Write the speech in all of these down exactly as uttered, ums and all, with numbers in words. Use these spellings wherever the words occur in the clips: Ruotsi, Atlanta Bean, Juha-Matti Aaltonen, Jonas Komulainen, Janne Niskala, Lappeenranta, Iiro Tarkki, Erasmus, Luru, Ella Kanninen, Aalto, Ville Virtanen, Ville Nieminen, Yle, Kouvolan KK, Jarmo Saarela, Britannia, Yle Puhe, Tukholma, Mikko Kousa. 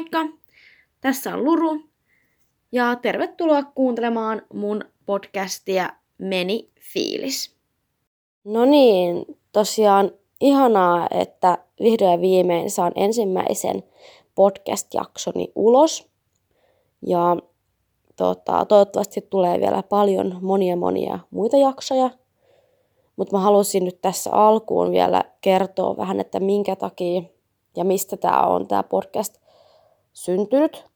moikka! Tässä on Luru ja tervetuloa kuuntelemaan mun podcastia Meni fiilis. No niin, tosiaan ihanaa, että vihdoin ja viimein saan ensimmäisen podcast-jaksoni ulos. Ja tota, toivottavasti tulee vielä paljon monia monia muita jaksoja. Mutta mä halusin nyt tässä alkuun vielä kertoa vähän, että minkä takia ja mistä tää on tää podcast syntynyt.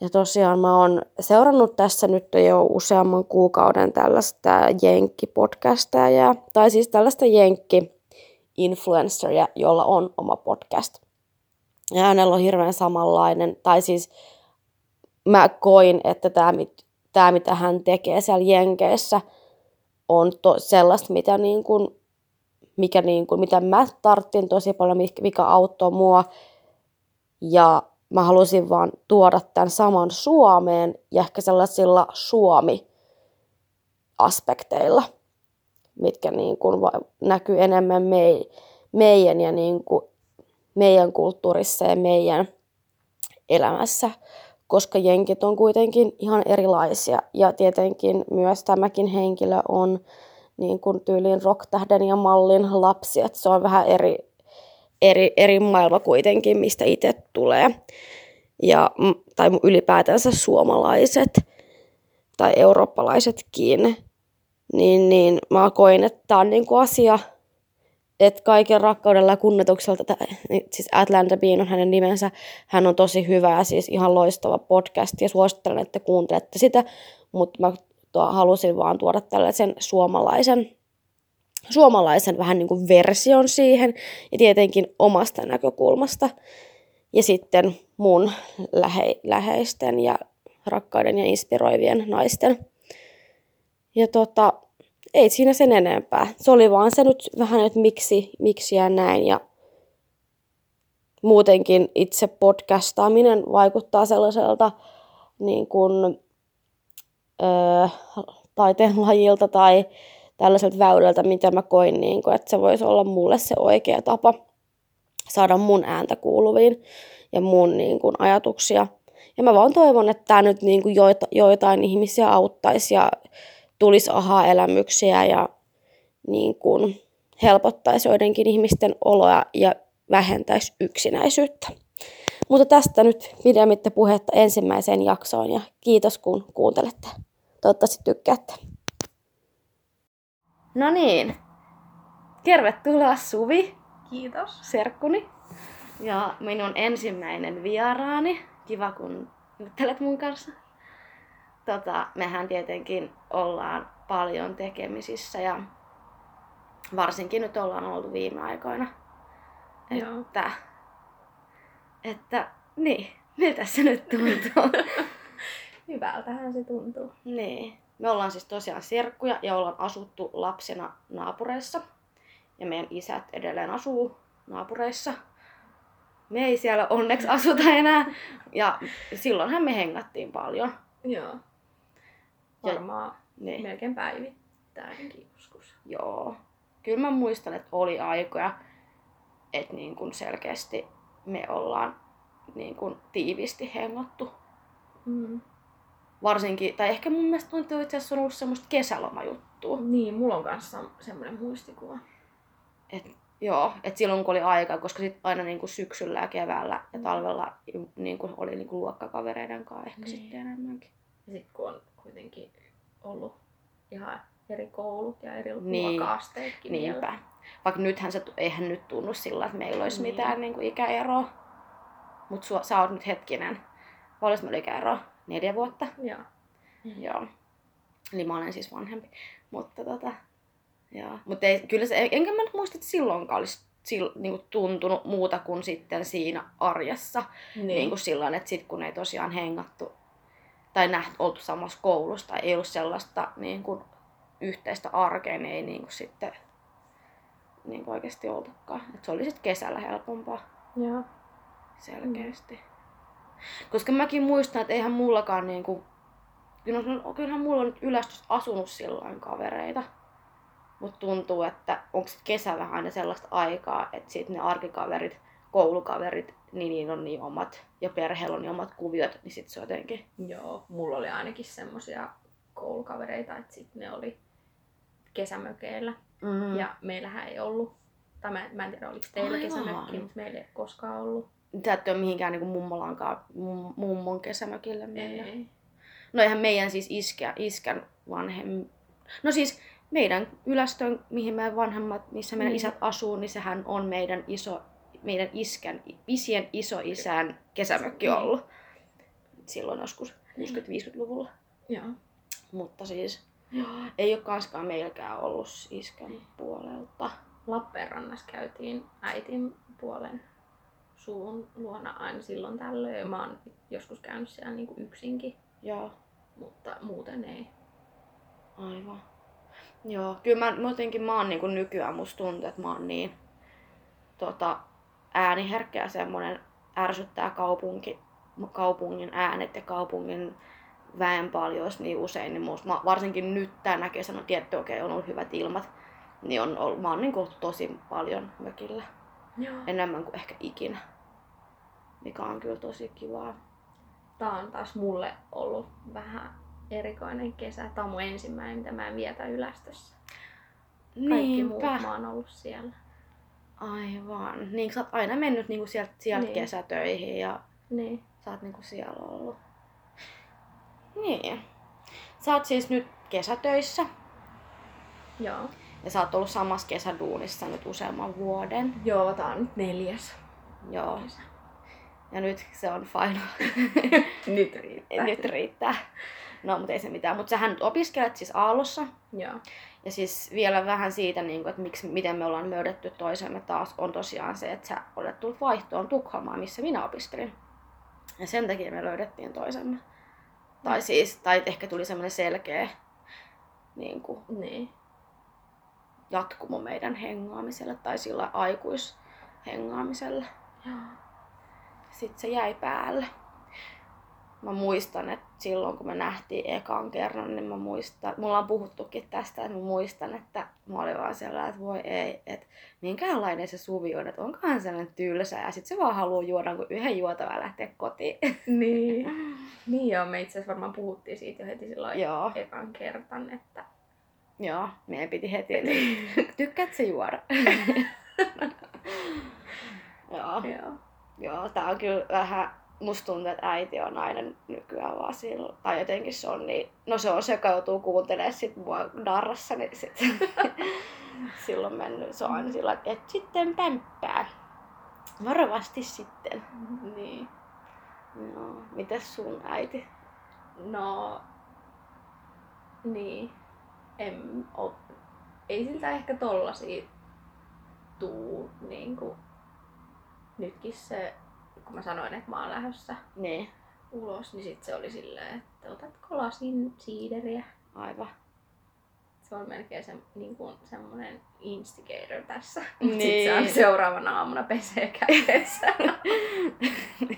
Ja tosiaan mä oon seurannut tässä nyt jo useamman kuukauden tällaista jenkkipodcastia, ja, tai siis tällaista jenkki-influenceria, jolla on oma podcast. Ja hänellä on hirveän samanlainen, tai siis mä koin, että tää, tää mitä hän tekee siellä Jenkeissä, on to, sellaista, mitä, niin kuin, mikä niin kuin, mitä mä tarttin tosi paljon, mikä auttoi mua. Ja mä halusin vaan tuoda tämän saman Suomeen ja ehkä sellaisilla Suomi-aspekteilla, mitkä niin kuin näkyy enemmän mei, meidän, ja niin kuin, meidän kulttuurissa ja meidän elämässä, koska jenkit on kuitenkin ihan erilaisia. Ja tietenkin myös tämäkin henkilö on niin kuin tyylin rock-tähden ja mallin lapsi, että se on vähän eri... Eri, eri maailma kuitenkin, mistä itse tulee, ja, tai ylipäätänsä suomalaiset tai eurooppalaisetkin, niin, niin mä koin, että tämä on niin kuin asia, että kaiken rakkaudella ja kunnetukselta, siis Atlanta Bean on hänen nimensä, hän on tosi hyvä ja siis ihan loistava podcast, ja suosittelen, että kuuntelette sitä, mutta mä to, halusin vaan tuoda tällaisen suomalaisen, suomalaisen vähän niin kuin version siihen, ja tietenkin omasta näkökulmasta, ja sitten mun lähe, läheisten ja rakkaiden ja inspiroivien naisten. Ja tota, ei siinä sen enempää. Se oli vaan se nyt vähän, että miksi, miksi ja näin, ja muutenkin itse podcastaaminen vaikuttaa sellaiselta niin kuin öö, taiteen lajilta tai tällaiselta väylältä, mitä mä koin, niin kun, että se voisi olla mulle se oikea tapa saada mun ääntä kuuluviin ja mun niin kun, ajatuksia. Ja mä vaan toivon, että tää nyt niin kun, joita, joitain ihmisiä auttaisi ja tulisi aha-elämyksiä ja niin kun, helpottaisi joidenkin ihmisten oloja ja vähentäisi yksinäisyyttä. Mutta tästä nyt pidemmittä puhetta ensimmäiseen jaksoon, ja kiitos kun kuuntelette. Toivottavasti tykkäätte. No niin, tervetuloa Suvi. Kiitos. Serkkuni. Ja minun ensimmäinen vieraani. Kiva, kun juttelet mun kanssa. Tota, mehän tietenkin ollaan paljon tekemisissä ja varsinkin nyt ollaan oltu viime aikoina. Joo. Että, että niin, miltä se nyt tuntuu? Hyvältähän se tuntuu. Niin. Me ollaan siis tosiaan serkkuja ja ollaan asuttu lapsena naapureissa. Ja meidän isät edelleen asuu naapureissa. Me ei siellä onneksi asuta enää. Ja silloinhan me hengattiin paljon. Joo. Varmaan ja, niin. Melkein päivittäinkin joskus. Joo. Kyllä mä muistan, että oli aikoja, että niin kun selkeästi me ollaan niin kun tiiviisti hengattu. Mm. Varsinkin, tai ehkä mun mielestä tuntuu itse asiassa on ollut semmoista kesälomajuttua. Niin, mulla on kanssa semmoinen muistikuva. Et, joo, että silloin kun oli aikaa, koska sitten aina niinku syksyllä ja keväällä ja talvella niinku oli niinku luokkakavereiden kanssa ehkä niin. Sitten enemmänkin. Ja sitten kun on kuitenkin ollut ihan eri koulut ja eri niin. Luokka-asteetkin. Niinpä. Vielä. Vaikka nythän se, eihän nyt tunnu sillä, että meillä olisi niin. Mitään niinku ikäeroa. Mutta sä oot nyt hetkinen. Paljon meillä ikäeroa? Neljä vuotta. Joo. Joo. Eli mä olen siis vanhempi. Mutta tota, joo. Mut ei, kyllä se, enkä mä nyt muista, että silloinkaan olisi sil, niinku, tuntunut muuta kuin sitten siinä arjessa. Niin. Niinku silloin, että sit kun ei tosiaan hengattu tai nähty, oltu samassa koulussa tai ei ollut sellaista niinku, yhteistä arkea, niin ei niinku, sitten niinku, oikeasti oltukaan. Et se oli sitten kesällä helpompaa. Joo. Selkeästi. Mm. Koska mäkin muistan, että eihän mullakaan niinku... Kyllähän mulla on nyt ylästössä asunut silloin kavereita. Mut tuntuu, että onko sit kesä vähän aina sellaista aikaa, että sit ne arkikaverit koulukaverit, niin niin on niin omat ja perheellä on niin omat kuviot, niin sit se jotenkin. Joo, mulla oli ainakin semmosia koulukavereita, että sit ne oli kesämökeillä mm. ja meillähän ei ollut, tai mä, mä en tiedä oliko teillä kesämökki, mutta meillä ei koskaan ollut. Te ette ole mihinkään niin mummolankaan mummon kesämökille meillä. Ei. No eihän meidän siis iskä, iskän vanhem... No siis meidän ylästön, mihin meidän vanhemmat, missä meidän mm. isät asuu, niin sehän on meidän iso... meidän iskän, isien isoisän kesämökki ollut silloin joskus kuusikymmentä-viisikymmentäluvulla. Joo. Mutta siis joo, ei ole kanskaan meilläkään ollut iskän puolelta. Lappeenrannassa käytiin äitin puolen suun luona aina silloin tällöin. Mä oon joskus käynyt siellä niin kuin yksinkin, joo, mutta muuten ei. Aivan. Joo, kyllä mä, jotenkin mä oon niin kuin nykyään, musta tuntuu, että mä oon niin tota, ääniherkkä ja semmoinen ärsyttää kaupunki, kaupungin äänet ja kaupungin väenpaljous niin usein. Niin musta, mä, varsinkin nyt tänä kesänä on tietty, okei, okay, on ollut hyvät ilmat, niin on ollut, mä oon niin kuin tosi paljon mökillä. Joo. Enemmän kuin ehkä ikinä, mikä on kyllä tosi kivaa. Tää on taas mulle ollut vähän erikoinen kesä. Tää on mun ensimmäinen, mitä mä en vietä ylästössä. Kaikki niinpä. Muut mä oon ollut siellä. Aivan. Niin sä oot aina mennyt niinku sieltä sielt niin. kesätöihin ja niin. sä oot niinku siellä ollut. Niin. Sä oot siis nyt kesätöissä. Joo. Ja sä oot ollut samassa kesäduunissa nyt useamman vuoden. Joo, tää on nyt neljäs. Joo. Kesä. Ja nyt se on final. Nyt riittää. Nyt riittää. No, mutta ei se mitään. Mutta sähän nyt opiskelet siis Aallossa. Joo. Ja siis vielä vähän siitä, niin kun, että miksi, miten me ollaan löydetty toisemme taas, on tosiaan se, että sä olet tullut vaihtoon Tukholmaan, missä minä opiskelin. Ja sen takia me löydettiin toisemme. Mm. Tai siis, tai ehkä tuli semmoinen selkeä niin kun, niin. jatkumo meidän hengaamiselle tai sillä aikuishengaamiselle. Joo. Sitten se jäi päälle. Mä muistan, että silloin kun me nähtiin ekan kerran, niin mä muistan, mulla on puhuttukin tästä, että mä muistan, että mä olin vaan sellainen, että voi ei, että minkäänlainen se suvi on, että onkaan sellainen tylsä ja sit se vaan haluaa juoda kun yhden juotavan lähteä kotiin. Niin. Niin joo, me itse asiassa varmaan puhuttiin siitä jo heti silloin joo. ekan kertan, että... Joo, meidän piti heti, että tykkäätkö juoda? Joo. Joo. Joo, tää on kyllä vähän... Musta tuntuu, että äiti on aina nykyään vaan silloin. Tai jotenkin se on niin... No se on se, joka joutuu kuuntelemaan sit mua narrassa, niin sit... silloin mennyt. Se on aina sillä, että sitten pämppää. Varovasti sitten. Niin. No, mitäs sun äiti? No... Niin. En oo... Ei siltä ehkä tollasii tuu niinku... Nytkin se... kun mä sanoin, että mä oon lähdössä niin. ulos, niin sit se oli silleen, että otatko lasin siideriä? Aivan. Se on melkein se, niin kuin semmonen instigator tässä. Niin. Sit se on seuraavana aamuna pesee kätensä.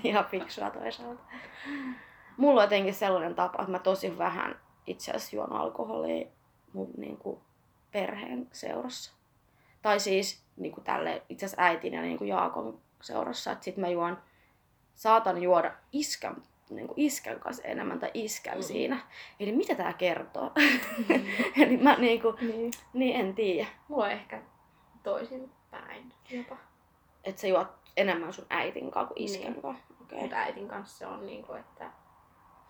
Ihan fiksua toisaalta. Mulla on jotenkin sellainen tapa, että mä tosi vähän itse asiassa juon alkoholia mun niin kuin perheen seurassa. Tai siis niin kuin tälle itse asiassa äitin ja niin kuin Jaakon seurassa, että sit mä juon, saatan juoda iskän, niin kuin iskän kanssa enemmän tai iskän mm-hmm. siinä. Eli mitä tää kertoo? Mm-hmm. Eli mä niinku, niin. niin en tiedä. Mulla on ehkä toisin päin jopa. Et sä juot enemmän sun äitin kanssa kuin iskän niin. kanssa? Okay. Mut äitin kanssa se on niinku, että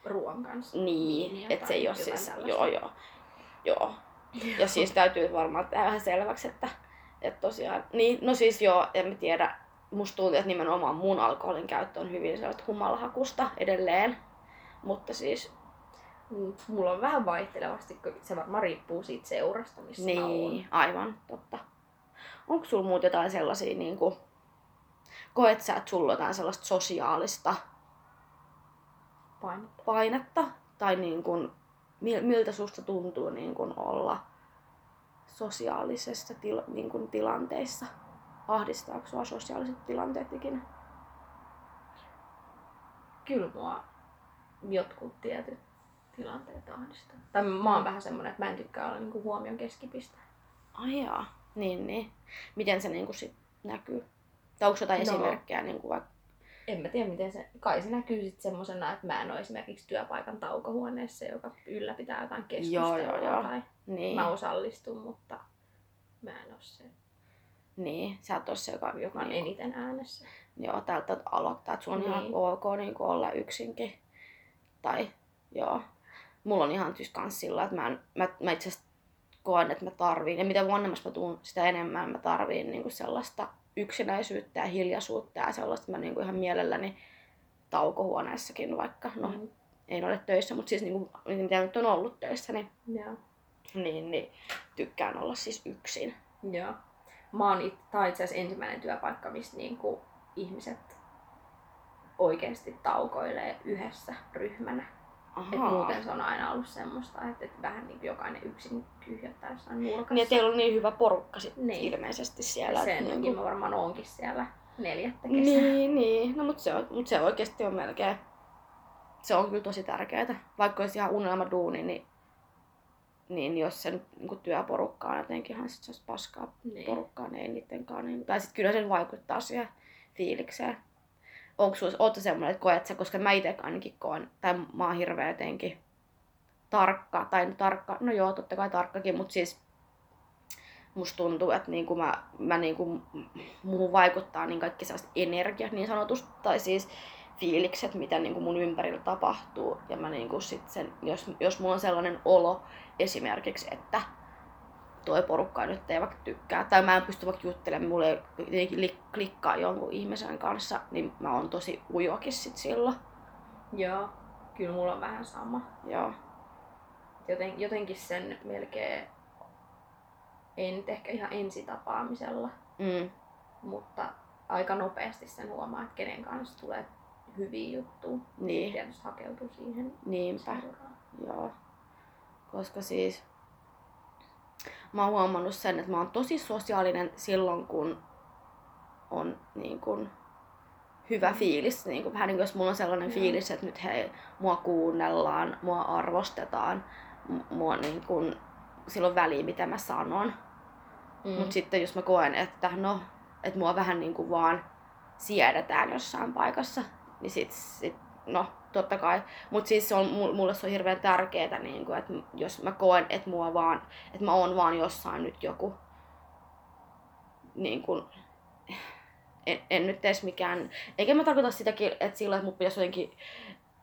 ruoan kanssa. Niin, niin et se ei oo siis, tällaista. joo joo. joo. Ja siis täytyy varmaan tehdä vähän selväksi, että et tosiaan, niin, no siis joo, en mä tiedä. Musta tuntuu, että nimenomaan mun alkoholin käyttö on hyvin sellaista humalahakusta edelleen, mutta siis... Mulla on vähän vaihtelevasti, kun se varmaan riippuu siitä seurasta, missä niin, mä oon. Aivan, totta. Onko sulla muut jotain sellaisia, niin kuin... koet sä, että sulla on jotain sellaista sosiaalista painetta, painetta tai niin kuin, miltä susta tuntuu niin kuin olla sosiaalisessa til... niin kuin tilanteissa? Ahdistaako sua sosiaaliset tilanteet ikinä? Kyllä mua jotkut tietyt tilanteet ahdistaa. Tai mä oon vähän semmonen, että mä en tykkää olla niinku huomion keskipiste. Ai jaa. Niin, niin. Miten se niinku sit näkyy? Tai onko jotain no. esimerkkejä? Niin kuin vaikka... En mä tiedä, miten se... Kai se näkyy sitten semmosena, että mä en ole esimerkiksi työpaikan taukohuoneessa, joka ylläpitää jotain keskustelua. Joo, joo, joo. Tai niin. Mä osallistun, mutta mä en ole se. Niin, sä oot ole se, joka... joka niin niin eniten äänessä. Joo, täältä aloittaa, että sun niin. on ihan ok niin kuin olla yksinkin. Tai joo. Mulla on ihan siis kans sillä, että mä, en, mä, mä itse asiassa koen, että mä tarviin, ja mitä vanhemmassa mä tuun, sitä enemmän mä tarviin niin kuin sellaista yksinäisyyttä ja hiljaisuutta ja sellaista, että mä niin kuin ihan mielelläni taukohuoneessakin vaikka, no mm. ei ole töissä, mutta siis niin kuin, mitä nyt on ollut töissä, niin, yeah. niin, niin tykkään olla siis yksin. Joo. Mä oon it, tää on itse asiassa ensimmäinen työpaikka, missä niin kuin ihmiset oikeasti taukoilee yhdessä ryhmänä. Et muuten se on aina ollut semmoista, että et vähän niin jokainen yksin tyhjöttää jossain nurkassa. Niin, teillä on niin hyvä porukka sitten niin. ilmeisesti siellä. Sen niin kuin... mä varmaan oonkin siellä neljättä kesää. Niin, niin. No, mutta se, mut se oikeasti on melkein, se on kyllä tosi tärkeää. Vaikka olisi ihan unelmaduuni, niin, niin jos sen niin työporukka on jotenkin ihan sit se paskaa niin. porukkaa, niin ei niittenkaan. Niin... Tai sitten kyllä sen vaikuttaa siihen fiilikseen. Onko sinulla, ootko semmoinen, että koet sä, koska mä itse ainakin koen, tai mä oon hirveä jotenkin tarkka, tai no tarkka, no joo, totta kai tarkkakin, mutta siis musta tuntuu, että niinku mä, mä niinku, muuhun vaikuttaa niin kaikki sellaiset energiat niin sanotusti, tai siis fiilikset, mitä niinku mun ympärillä tapahtuu, ja mä niinku sit sen, jos, jos mulla on sellainen olo esimerkiksi, että tuo porukka nyt ei vaikka tykkää, tai mä en pysty vaikka juttelemaan, mulla ei klikkaa jonkun ihmisen kanssa, niin mä oon tosi ujokin sit silloin. Joo, kyllä mulla on vähän sama. Joo. Joten, jotenkin sen melkein, ei nyt ehkä ihan ensitapaamisella, mm. mutta aika nopeasti sen huomaa, että kenen kanssa tulee hyviä juttuja. Niin. Tietysti hakeutuu siihen. Niinpä, seuraan. Joo. Koska siis... Mä oon huomannut sen, että mä oon tosi sosiaalinen silloin, kun on niin kun hyvä fiilis. Niin kun, vähän niin kuin jos mulla on sellainen mm. fiilis, että nyt hei, mua kuunnellaan, mua arvostetaan, mua niin kun, silloin väliin, mitä mä sanon. Mm. Mutta sitten jos mä koen, että no, että mua vähän niin kuin vaan siedetään jossain paikassa, niin sit, sit no, totta kai. Mutta siis se on, mulle se on hirveän tärkeetä, niin kun, että jos mä koen, että mua vaan, että mä oon vaan jossain nyt joku, niin kun, en, en nyt edes mikään, eikä mä tarkoita sitäkin, että sillä, että mun pitäisi jotenkin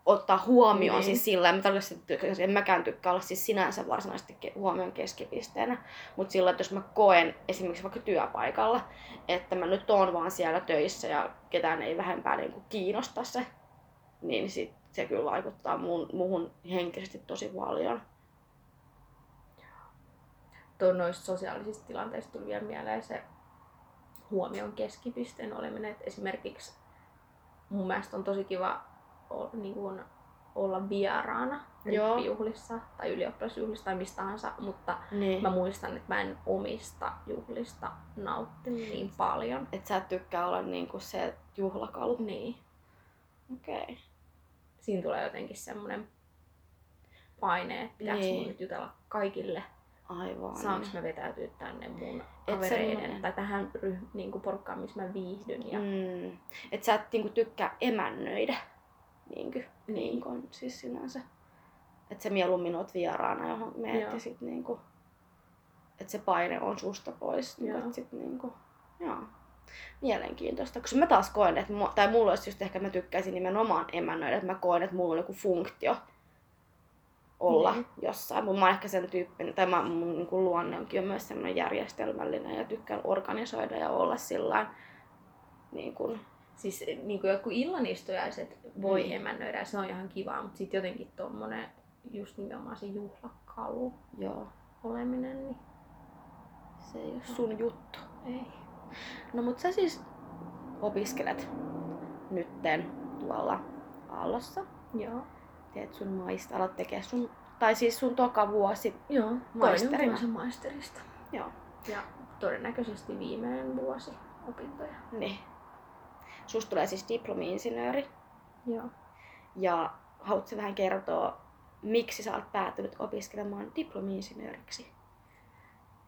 ottaa huomioon niin. siis sillä, mä tarkoitan sitä, että en mäkään tykkää olla siis sinänsä varsinaisesti huomion keskipisteenä, mutta sillä, että jos mä koen esimerkiksi vaikka työpaikalla, että mä nyt oon vaan siellä töissä ja ketään ei vähempää niin kun kiinnosta se, niin sit se kyllä vaikuttaa mun, muhun henkisesti tosi paljon. Tuon noista sosiaalisista tilanteista tuli vielä mieleen se huomion keskipisteen oleminen. Et esimerkiksi mun mielestä on tosi kiva o, niin kun, olla vieraana rippijuhlissa tai ylioppilasjuhlissa tai mistä tahansa, mutta niin. mä muistan, että mä en omista juhlista nauttinut niin paljon. Et sä tykkää olla niinku se juhlakalu. Niin. Okei. Okay. Siinä tulee jotenkin semmoinen paine, että pitääkö niin. mun nyt jutella kaikille. Aivan. Saanko mä vetäytyä tänne mun kavereiden tai tähän ryh- niinku porukkaan, missä mä viihdyn. Ja... Mm. Että sä et niinku tykkää emännöidä niinku, niin. niinku on siis sinänsä. Että sä mieluummin oot vieraana, johon meet ja sit niinku, että se paine on susta pois. Joo. Niin, sit niinku, joo. Mielenkiintoista, koska mä taas koen, että mua, tai mulla olisi just ehkä, mä tykkäisin nimenomaan emännöidä, että mä koen, että mulla on joku funktio olla mm. jossain. Mä oon ehkä sen tyyppinen, tai mä, mun niin kuin luonne onkin on myös semmoinen järjestelmällinen ja tykkään organisoida ja olla sillain niin kuin... Siis niin kuin jotkut illanistujaiset voi mm. emännöidä ja se on ihan kivaa, mutta sit jotenkin tommonen just nimenomaan se juhlakalu Joo. oleminen, niin se ei ole sun juttu. Ei. No mut sä siis opiskelet nytten tuolla Aallossa. Joo. Teet sun maista, alat tekee sun, tai siis sun toka vuosi Joo, toinen vuosi maisterista. Joo. Ja todennäköisesti viimeinen vuosi opintoja. Niin. Susta tulee siis diplomi-insinööri. Joo. Ja haluatko sä vähän kertoa, miksi sä oot päätynyt opiskelemaan diplomi-insinööriksi?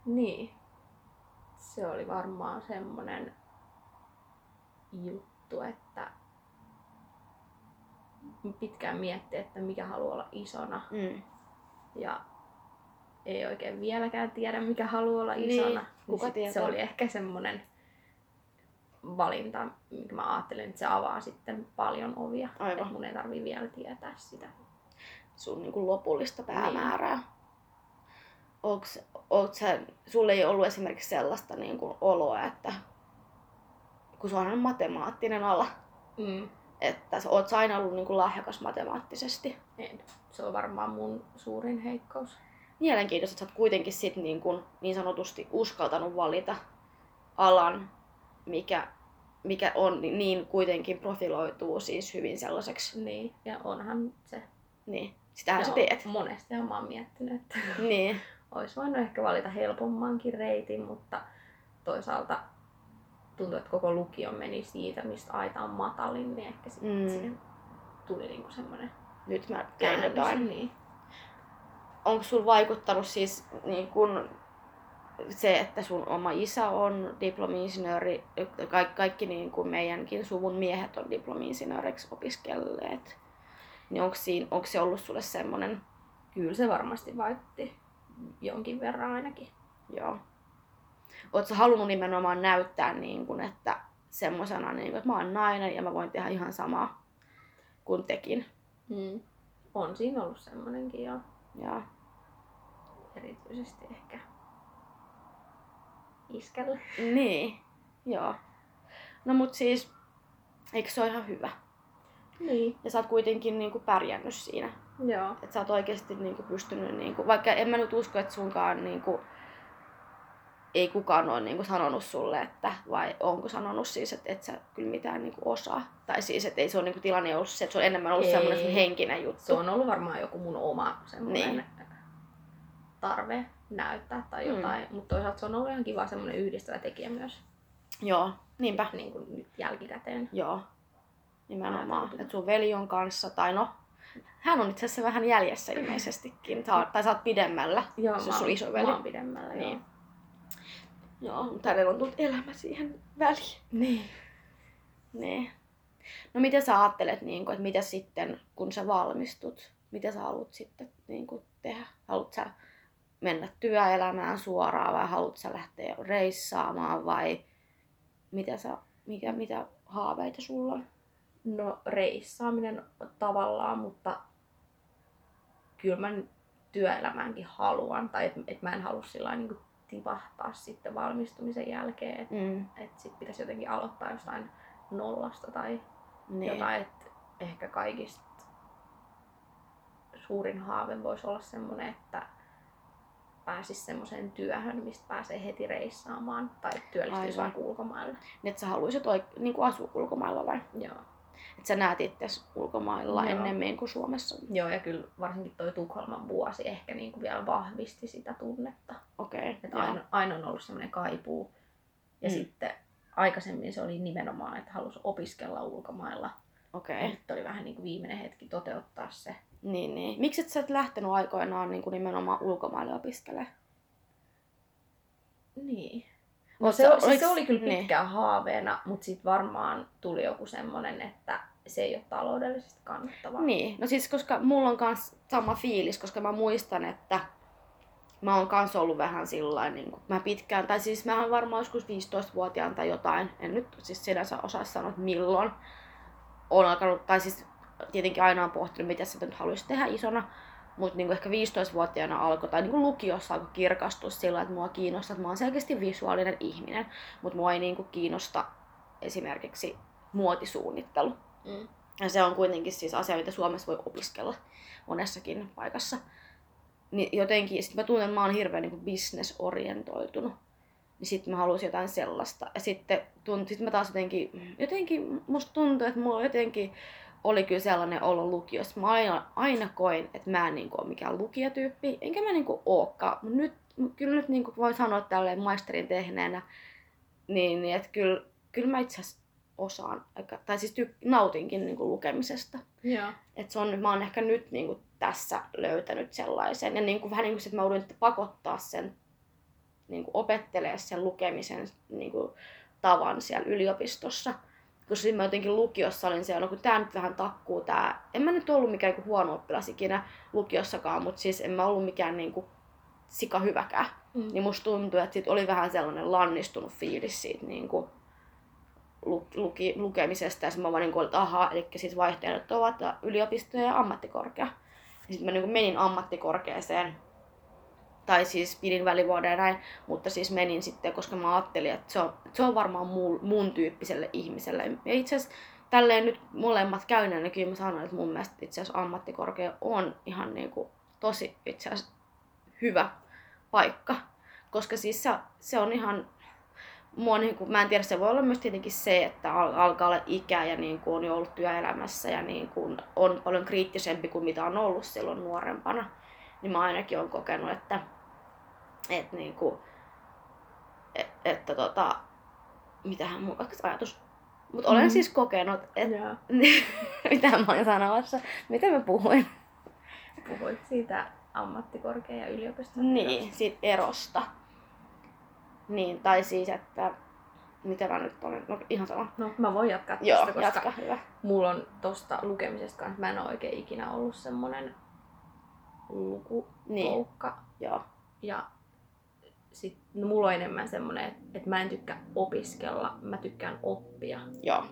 Niin. Se oli varmaan semmonen juttu, että pitkään miettii, että mikä haluaa olla isona. Mm. Ja ei oikein vieläkään tiedä, mikä haluaa olla isona. Niin, kuka tietää? Se oli ehkä semmoinen valinta, mikä mä ajattelin, että se avaa sitten paljon ovia. Aivan. Että mun ei tarvii vielä tietää sitä. Sun niinku lopullista päämäärää. Niin. Onks, onks, sulla ei ollut esimerkiksi sellaista niinku oloa, että kun se on matemaattinen ala, mm. että sä oot aina ollut niinku lahjakas matemaattisesti. En. Se on varmaan mun suurin heikkous. Mielenkiintoista, että sä oot kuitenkin sit niin, kun, niin sanotusti uskaltanut valita alan, mikä, mikä on niin kuitenkin profiloituu siis hyvin sellaiseksi. Niin, ja onhan se. Niin, sitähän sä teet. Monestihan mä oon miettinyt, että niin. Ois voinut ehkä valita helpommankin reitin, mutta toisaalta tuntuu, että koko lukio meni siitä, mistä aita on matalin, niin ehkä sitten mm. siihen tuli niinku semmoinen nyt mä käännös. Niin. Onko sulla vaikuttanut siis niin kun se, että sun oma isä on diplomi-insinööri, kaikki, kaikki niin kun meidänkin suvun miehet on diplomi-insinööriksi opiskelleet, niin onko, siinä, onko se ollut sulle semmoinen? Kyllä se varmasti vaikutti jonkin verran ainakin. Joo. Oletko halunnut nimenomaan näyttää niin kun, että semmoisena, niin kun, että mä oon nainen ja mä voin tehdä ihan samaa kuin tekin? Mm. On siinä ollut semmoinenkin jo. Ja erityisesti ehkä iskälle. Niin, joo. No mut siis, eikö se ole ihan hyvä? Niin. Ja sä oot kuitenkin niinku pärjännyt siinä. Joo. Että sä oot oikeesti niinku pystynyt, niinku, vaikka en mä nyt usko, että sunkaan niinku, ei kukaan ole niinku sanonut sulle, että, vai onko sanonut siis, että et sä kyllä mitään niinku osaa. Tai siis, että ei se ole niinku tilanne ollut se, että se on enemmän ollut semmoinen sun henkinen juttu. Se on ollut varmaan joku mun oma semmoinen niin. tarve näyttää tai jotain, mm. mutta toisaalta se on ollut ihan kiva semmoinen yhdistävä tekijä myös. Joo, niinpä. Niin kuin nyt jälkikäteen. Joo, nimenomaan. Että sun veli on kanssa, tai no, hän on itse asiassa vähän jäljessä ilmeisestikin. Sä, tai sä oot pidemmällä, joo, se on sun isoveli. Joo, mä oon pidemmällä, niin. Joo. Joo, mutta hänellä on tullut elämä siihen väliin. Niin. Niin. No mitä sä ajattelet, niin kun, että mitä sitten, kun sä valmistut, mitä sä haluat sitten niin kun, tehdä? Haluat sä mennä työelämään suoraan vai haluat sä lähteä reissaamaan vai mitä, sä, mikä, mitä haaveita sulla on? No reissaaminen tavallaan, mutta kyllä mä työelämäänkin haluan. Tai että et mä en halua sillä niin tipahtaa sitten valmistumisen jälkeen, että mm. et sit pitäisi jotenkin aloittaa jostain nollasta tai niin. jotain, että ehkä kaikista suurin haave voisi olla semmoinen, että pääsisi semmoiseen työhön, mistä pääsee heti reissaamaan tai työllistyisi vaikka ulkomailla. Niin, että sä haluisit oikein, niin kuin asua ulkomailla vai? Joo. Että sä näet itsesi ulkomailla joo. ennemmin kuin Suomessa. Joo, ja kyllä varsinkin toi Tukholman vuosi ehkä niin kuin vielä vahvisti sitä tunnetta. Okei. Okay, että aina, aina on ollut semmoinen kaipuu. Ja mm. sitten aikaisemmin se oli nimenomaan, että halusi opiskella ulkomailla. Okei. Okay. Nyt oli vähän niin kuin viimeinen hetki toteuttaa se. Niin, niin. Miksi et sä et lähtenyt aikoinaan niin kuin nimenomaan ulkomaille opiskelemaan? Niin. No se, o, siis se oli kyllä pitkään niin. haaveena, mutta sitten varmaan tuli joku semmoinen, että se ei ole taloudellisesti kannattavaa. Niin, no siis koska mulla on kans sama fiilis, koska mä muistan, että mä oon kans ollut vähän sillain, niin kuin mä pitkään, tai siis mä oon varmaan joskus viisitoistavuotiaan tai jotain, en nyt siis sinänsä osaa sanoa, että milloin on alkanut, tai siis tietenkin aina on pohtinut, mitä sitä nyt haluaisi tehdä isona, mutta niinku ehkä viisitoistavuotiaana alkoi, tai niinku lukiossa alkoi kirkastua sillä, että mua kiinnostaa, että mä oon selkeästi visuaalinen ihminen, mutta mua ei niinku kiinnosta esimerkiksi muotisuunnittelu. Mm. Ja se on kuitenkin siis asia, mitä Suomessa voi opiskella monessakin paikassa. Niin jotenkin, sit mä tunnen, että mä oon hirveän niinku business-orientoitunut. Niin sit mä halusin jotain sellaista. Ja sitten tunt, sit mä taas jotenkin, jotenkin musta tuntuu, että mulla jotenkin oli kyllä sellainen olo lukiossa. Mä aina, aina koin, että mä en niinku ole mikään lukijatyyppi, enkä mä niinku ookaan. Mut nyt, kyllä nyt niinku voin sanoa tälleen maisterin tehneenä, niin, niin että kyllä, kyllä mä itse asiassa osaan, tai siis ty- nautinkin niinku lukemisesta. Yeah. Et se on, mä oon ehkä nyt niinku tässä löytänyt sellaisen. Ja niinku, vähän niin kuin se, että mä oudun pakottaa sen, niinku opettelee sen lukemisen niinku tavan siellä yliopistossa. Koska sitten mä jotenkin lukiossa olin siellä, no kun tää nyt vähän takkuu tää. En mä nyt ollut mikään niin kuin huono oppilas ikinä lukiossakaan, mutta siis en mä ollut mikään niin kuin sika hyväkään. Mm. Niin musta tuntui, että sit oli vähän sellainen lannistunut fiilis siitä niin kuin luki, lukemisesta. Ja sit mä vaan niin kuin olin, että ahaa, eli siis vaihtoehdot ovat yliopisto ja ammattikorkea. Ja sit mä niin kuin menin ammattikorkeeseen. Tai siis pidin välivuoden ja näin, mutta siis menin sitten, koska mä ajattelin, että se on, se on varmaan muu, mun tyyppiselle ihmiselle. Ja itse asiassa tälleen nyt molemmat käyneen, niin kyllä mä sanoin, että mun mielestä itse asiassa ammattikorkea on ihan niin kuin tosi itse asiassa hyvä paikka. Koska siis se, se on ihan, mua niin kuin, mä en tiedä, se voi olla myös tietenkin se, että alkaa olla ikää ja niin kuin on jo ollut työelämässä ja niin kuin on paljon kriittisempi kuin mitä on ollut silloin nuorempana. Niin mä ainakin olen kokenut, että Et niinku, et, että tota, mitähän mun ajatus, mut olen mm-hmm. siis kokenut, että mitähän mä olin sanomassa, miten mä puhuin? Puhuit siitä ammattikorkean ja yliopiston niin, erosta. Siitä erosta. Niin, tai siis, että mitä mä nyt olen, no ihan sama. No mä voin jatkaa tästä, joo, koska jatka, hyvä. Mulla on tosta lukemisesta kanssa, mä en oo oikein ikinä ollut semmonen lukukoukka. Niin. Joo. Ja sit no, mulla on enemmän semmoinen, että et mä en tykkää opiskella, mä tykkään oppia. Joo.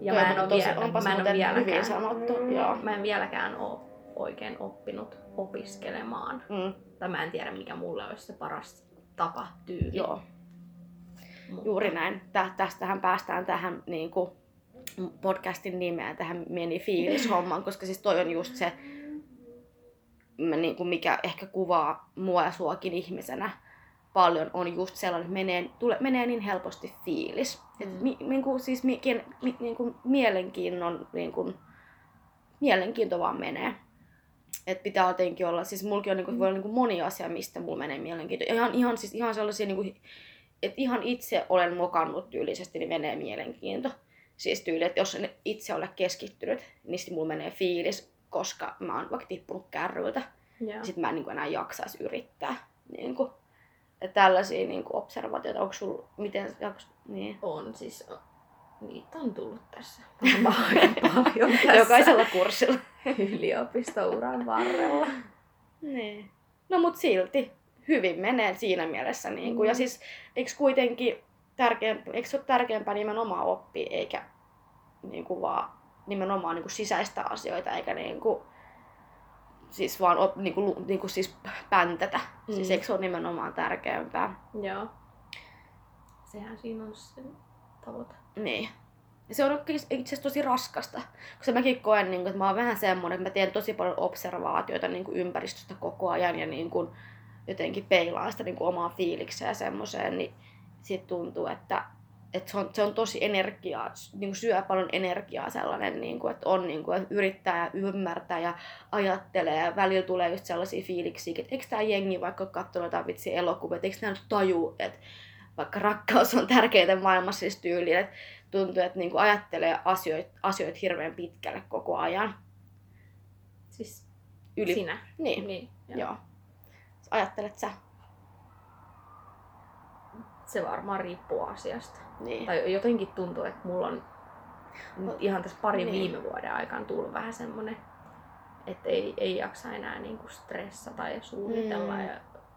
Ja toi mä en ole vielä, vieläkään, vieläkään ole oikein oppinut opiskelemaan. Mm. Tai mä en tiedä, mikä mulle olisi se paras tapa tyyli. Joo. Mutta. Juuri näin. Tä, tästähän päästään tähän niin kuin podcastin nimeen, tähän meni fiilishommaan, koska siis toi on just se, niin mikä ehkä kuvaa mua ja suakin ihmisenä paljon, on just sellainen, että menee, tule, menee niin helposti fiilis. Mm. Mi, niin kuin, siis mi, mi, niin kuin mielenkiinnon, niin kuin, mielenkiinto vaan menee. Et pitää jotenkin olla, siis mulki on, niin kuin, voi olla niin kuin moni asia, mistä mulla menee mielenkiinto. Ihan, ihan, siis, ihan sellaisia, niin kuin, että ihan itse olen mokannut tyylisesti, niin menee mielenkiinto. Siis tyyli, että jos en itse ole keskittynyt, niin sitten mulla menee fiilis. Koska mä oon vaikka tippunut kärryltä, yeah. Sit mä en niin kuin enää jaksaisi yrittää. Niin kuin. Ja tällaisia niin kuin observaatioita, onko sulla, miten jaks, niin? On siis, niitä on tullut tässä. Paljon tässä. Jokaisella kurssilla. Yliopistouran varrella. Niin. No mut silti, hyvin menee siinä mielessä. Niin kuin. Ja siis, eikö kuitenkin, tärkeämpä, eikö se ole tärkeämpää nimenomaan oppia, eikä niin kuin vaan nimenomaan niinku sisäistä asioita eikä niinku siis vaan op, niinku niinku siis päntätä. Mm. Siis eikö se ole nimenomaan tärkeämpää. Joo. Sehän siinä on se tavoite. Niin. Ja se on itse asiassa tosi raskasta, koska mäkin koen niinku, että mä oon vähän semmoinen, että mä teen tosi paljon observaatioita niinku ympäristöstä koko ajan ja niinku jotenkin peilaan sitä niinku omaa fiilikseen ja semmoiseen, niin sit tuntuu, että että se on, se on tosi energiaa, niin syö paljon energiaa sellainen, niin kuin, että on niin kuin, että yrittää ja ymmärtää ja ajattelee ja välillä tulee just sellaisia fiiliksiä, että eikö tää jengi vaikka katsonut jotain vitsi elokuvia, että eikö nää nyt tajuu, että vaikka rakkaus on tärkeintä maailmassa siis tyyliin, että tuntuu, että niin kuin ajattelee asioita asioit hirveän pitkälle koko ajan. Siis Yli. sinä? Niin, niin joo. joo. Ajattelet sä? Se varmaan riippuu asiasta. Niin. Tai jotenkin tuntuu, että mulla on ihan tässä parin niin. viime vuoden aikana tullut vähän semmoinen, että ei, ei jaksa enää niinku stressata ja suunnitella mm. ja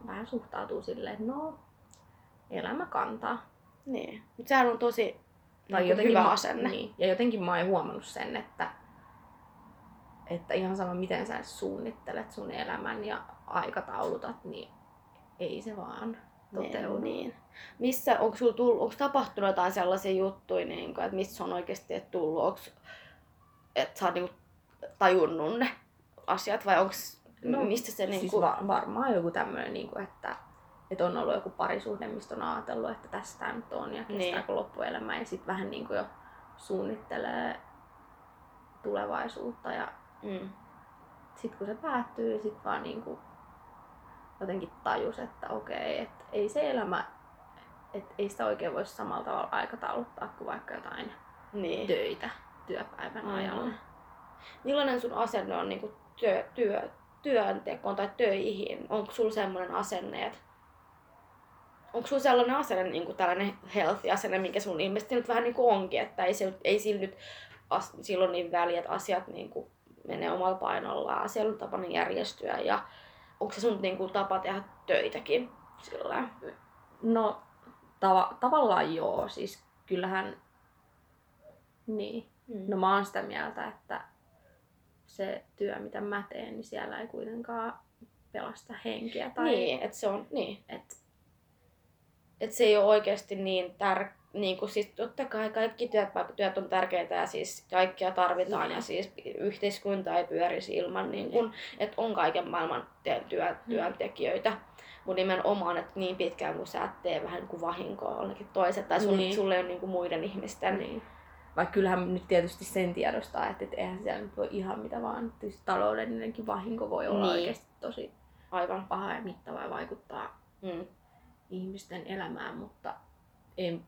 vähän suhtautuu silleen, että no, elämä kantaa. Niin. Mutta sehän on tosi tai jotenkin hyvä asenne. Niin. Ja jotenkin mä oon huomannut sen, että, että ihan sama miten sä suunnittelet sun elämän ja aikataulutat, niin ei se vaan toteudu. Niin. Missä, onko sulla tullut, onko tapahtunut jotain sellaisia juttuja, niin kuin, että missä on oikeasti tullut, onko, että sä oot niin kuin tajunnut ne asiat vai onko, no, mistä se niin kuin... Siis var, varmaan joku tämmöinen, niin kuin, että, että on ollut joku parisuhde, mistä on ajatellut, että tästä nyt on ja kestääkö niin. loppuelämää ja sitten vähän niin kuin jo suunnittelee tulevaisuutta ja mm. sitten kun se päättyy, niin sitten vaan niin kuin jotenkin tajus, että okei, että ei se elämä, että ei sitä oikein voi samalla tavalla aikatauluttaa kuin vaikka jotain niin. töitä työpäivän ajalla. Millainen sun asenne on niinku työ, työ, työntekoon tai töihin? Onko sulla semmoinen asenne, että onko sulla sellainen asenne, niin kuin tällainen health-asenne, minkä sun ilmeisesti nyt vähän niin kuin onkin, että ei, se, ei sillä nyt as, silloin niin väliä, että asiat niin kuin menee omalla painollaan, asialla on tapana järjestyä, ja onko se sun niin kuin tapa tehdä töitäkin sillä? No tava, tavallaan joo, siis kyllähän niin. Mm. No mä oon sitä mieltä, että se työ mitä mä teen, niin siellä ei kuitenkaan pelasta henkiä tai niin, että se on niin, että että se ei ole oikeasti niin tärkeä, niinku siis totta kai kaikki työt, työt on tärkeitä ja siis kaikkia tarvitaan mm. ja siis yhteiskunta ei pyörisi ilman niin kun, että on kaiken maailman työ, työntekijöitä. Mutta nimenomaan, että niin pitkään kun sä et tee vähän kuin vahinkoa jollekin toiset tai sulle, niin. sulle ei ole niin kuin muiden ihmisten. Niin. Vaikka kyllähän nyt tietysti sen tiedostaa, että et eihän siellä nyt voi ihan mitä vaan. Tietysti taloudellinenkin vahinko voi olla niin. oikeasti tosi aivan paha ja mittava ja vaikuttaa mm. ihmisten elämään, mutta ei,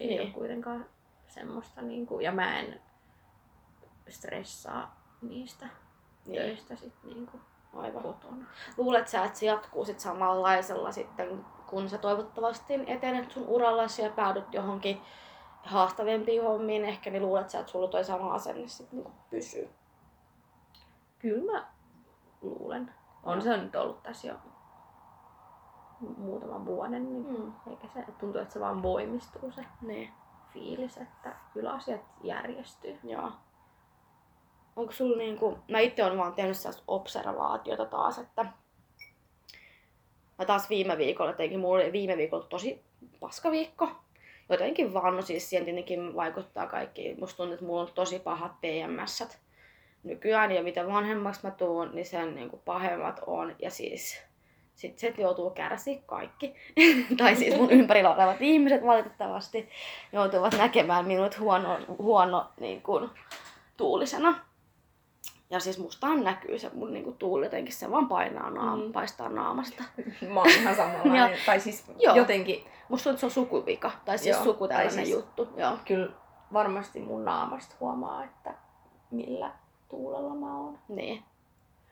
ei niin. ole kuitenkaan semmoista. Niin kuin, ja mä en stressaa niistä niin. töistä sit niin kuin aivan kotona. Luulet sä, että se jatkuu sit samanlaisella sitten, kun sä toivottavasti etenet sun urallasi ja päädyt johonkin haastavempiin hommiin ehkä, niin luulet sä, että sulla toi sama asenne sit niinku pysyy? Kyllä mä luulen. On no. se on nyt ollut tässä jo muutaman vuoden, niin mm. eikä se tuntuu, että se vaan voimistuu se ne. fiilis, että kyllä asiat järjestyy. Joo. Onko sulla niinku, mä itse olen vaan tehnyt sellaista observaatiota taas, että mä taas viime viikolla, jotenkin mulla oli viime viikolla tosi paska viikko. Jotenkin vaan, no siis siihen tietenkin vaikuttaa kaikki. Musta tuntuu, että mulla on tosi pahat P M S:t nykyään ja mitä vanhemmaksi mä tuun, niin sen niinku pahemmat on ja siis sit se joutuu kärsiä kaikki. tai siis mun ympärillä olevat ihmiset valitettavasti joutuvat näkemään minut huono, huono niin kuin tuulisena. Ja siis mustahan näkyy se mun niinku tuuli jotenkin, se vaan painaa naam, mm. paistaa naamasta. Mä oon ihan samanlainen. ja, tai siis joo. jotenkin. Musta on se on sukuvika. Tai siis joo, suku tällainen siis, juttu. Joo. Kyllä varmasti mun naamasta huomaa, että millä tuulella mä oon. Niin.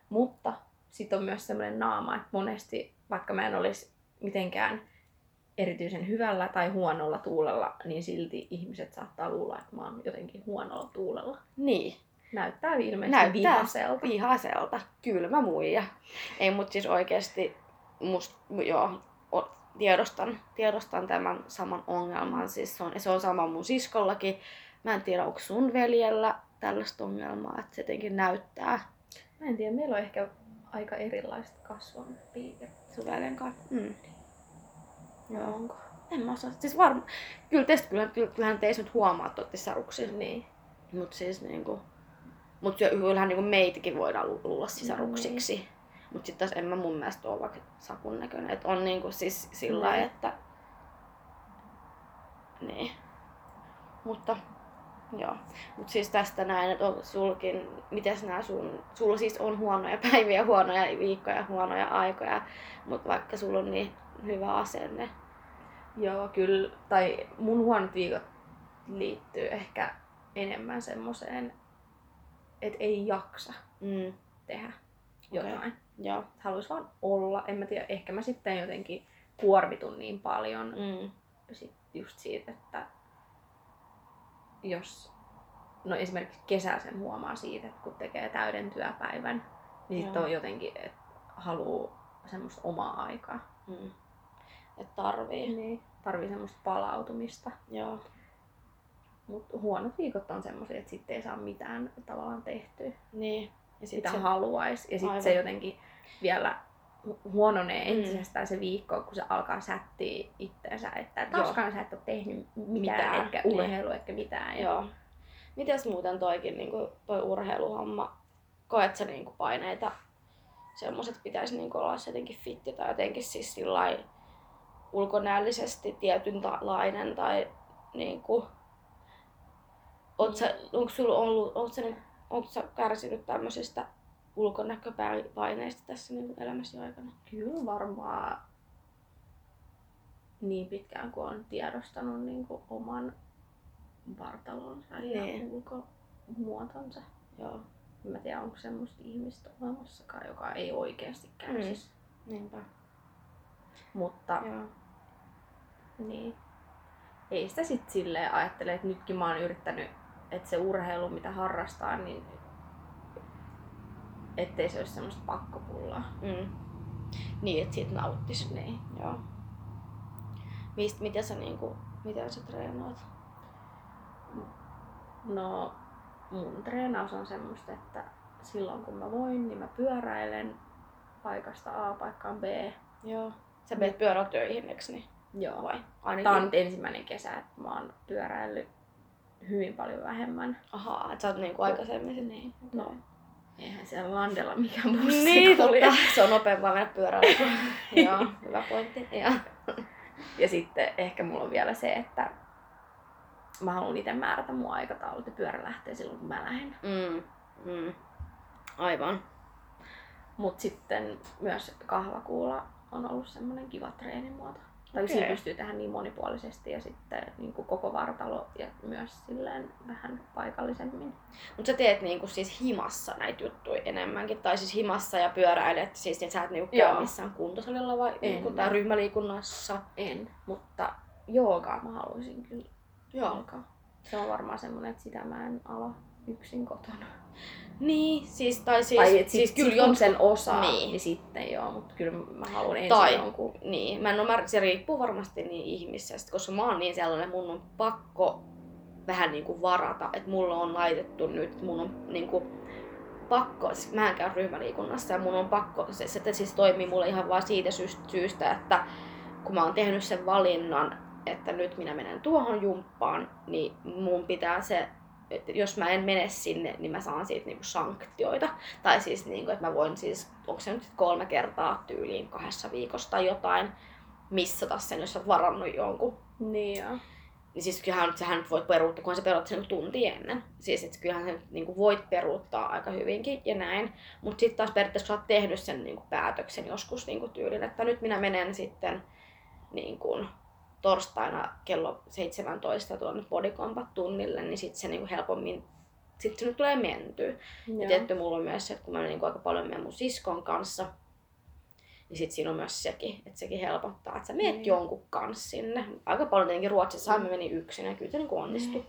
Mutta sit on myös semmoinen naama, että monesti vaikka mä en olisi mitenkään erityisen hyvällä tai huonolla tuulella, niin silti ihmiset saattaa luulla, että mä oon jotenkin huonolla tuulella. Niin. Näyttää ilmeisesti vihaselta. vihaselta. Kylmä muija. Ei, mut siis oikeesti must, joo, tiedostan, tiedostan tämän saman ongelman. Siis se, on, se on sama mun siskollakin. Mä en tiedä, onko sun veljellä tällaista ongelmaa, että se jotenkin näyttää. Mä en tiedä, meillä on ehkä aika erilaiset kasvonpiirret. Sun väljen kanssa? Mm. Joo, onko? En mä osaa. Siis varmaan. Kyllä teistä, kyllähän, kyllähän teistä nyt huomaa, että olette säruksia. Niin. Mut siis niinku. Mut kyllähän niinku meitäkin voidaan luulla sisaruksiksi. Mm. Mut sit taas en mä mun mielestä oo vaikka Sakun näköinen. Et on niinku siis sillä mm. että niin. Mutta joo. Mut siis tästä näin, että on sulkin, mites nää sun, sulla siis on huonoja päiviä, huonoja viikkoja, huonoja aikoja. Mut vaikka sulla on niin hyvä asenne. Joo, kyllä. Tai mun huonot viikot liittyy ehkä enemmän semmoseen, et ei jaksa mm. tehdä jotain. Okay. Joo. Haluais vaan olla. En mä tiedä, ehkä mä sitten jotenkin kuormitun niin paljon mm. sit just siitä, että jos no esimerkiksi kesää sen huomaa siitä, että kun tekee täyden työpäivän, niin sit on jotenkin, että haluu semmoista omaa aikaa. Mm. Et tarvii. Niin. Tarvii semmoista palautumista. Joo. Mut huonot viikot on semmoisia, että sitten ei saa mitään tavallaan tehtyä, niin. ja sit mitä se haluaisi. Ja sitten se jotenkin vielä huononee mm. entisestään se viikko, kun se alkaa sättiä itteensä, että taaskaan sä et ole tehnyt mitään, mitään. etkä urheilu, niin. etkä mitään. Joo. Mites muuten toikin, niin kuin toi urheiluhomma, koet sä niin kuin paineita, semmoiset pitäisi niin kuin olla jotenkin fitti tai jotenkin siis sillain ulkonäöllisesti tietynlainen tai niin kuin Oot sä, onko sulla ollut, oot sä, oot sä kärsinyt tämmöisistä ulkonäköpaineista tässä niin elämäsi aikana? Kyllä varmaan niin pitkään kuin olen tiedostanut niin kuin oman vartalonsa niin. ja ulkomuotonsa. Joo. Mä tiedän, onko semmoista ihmistä olemassakaan, joka ei oikeasti kärsisi. Mm. Niinpä. Mutta joo. Niin. Ei sitä sitten silleen ajattele, että nytkin mä oon yrittänyt, että se urheilu mitä harrastaa, niin ettei se olisi semmoista pakkopullaa. Mm. Niin, että siitä nauttis. Niin. Joo. Mist, mitä sä niinku, miten sä treenaat? No, mun treenaus on semmoista, että silloin kun mä voin, niin mä pyöräilen paikasta A paikkaan B. Joo. Sä menet pyörätöihin, eiks niin? Joo. Vai? Ainakin. Tää on nyt ensimmäinen kesä, että mä oon pyöräillyt hyvin paljon vähemmän. Ahaa, et sä oot niinku aikaisemmin sen. Niin. No. Eihän siellä landella mikään bussi niin, kulje. Se on nopeampaa mennä pyöräilyyn. Joo, hyvä pointti. Ja. ja sitten ehkä mulla on vielä se, että mä haluan itse määrätä mun aikataulut ja pyörä lähtee silloin kun mä lähden. Mm. Mm. Aivan. Mut sitten myös kahvakuula on ollut semmoinen kiva treenimuoto. Tai okay. Siinä pystyy tehdä niin monipuolisesti ja sitten niin kuin koko vartalo ja myös silleen vähän paikallisemmin. Mut sä teet niin kuin siis himassa näitä juttuja enemmänkin, tai siis himassa ja pyöräilet, siis niin sä et niin käy missään kuntosalilla vai niin tai ryhmäliikunnassa? En, mutta joogaa mä haluaisin kyllä alkaa. Se on varmaan semmoinen, että sitä mä en ala yksin kotona. Niin, siis tai siis, tai et siis sit, kyllä jonkun sen osaa, niin. niin sitten joo, mutta kyllä mä haluan ensin tai, jonkun. Niin, mä en ymmärrä, se riippuu varmasti niin ihmisestä, koska mä oon niin sellainen, mun on pakko vähän niinku varata, että mulla on laitettu nyt, mun on niinku pakko, mä en käy ryhmäliikunnassa ja mun on pakko, se, se siis toimii mulle ihan vaan siitä syystä, että kun mä oon tehnyt sen valinnan, että nyt minä menen tuohon jumppaan, niin mun pitää se, että jos mä en mene sinne, niin mä saan siitä niinku sanktioita. Tai siis niinku, että mä voin siis, onko se nyt kolme kertaa tyyliin kahdessa viikossa tai jotain, missata sen, jos on varannut jonkun. Niin joo. Niin siis kyllähän sähän nyt voit peruuttaa, kunhan sä peruuttaa sen tunti ennen. Siis että kyllähän sä niinku voit peruuttaa aika hyvinkin ja näin. Mut sit taas periaatteessa kun sä oot tehnyt sen niinku päätöksen joskus niinku tyylin, että nyt minä menen sitten niinku torstaina kello seitsemäntoista tuonne bodycombat tunnille, niin sitten se niinku helpommin sit se nyt tulee mentyä. Ja tietty mulla on myös se, että kun mä niinku aika paljon menen mun siskon kanssa, niin sitten siinä on myös sekin, että sekin helpottaa, että sä meet mm. jonkun kanssa sinne. Aika paljon tietenkin Ruotsissa mm. mä menin yksin ja kyllä se niinku onnistui. Mm.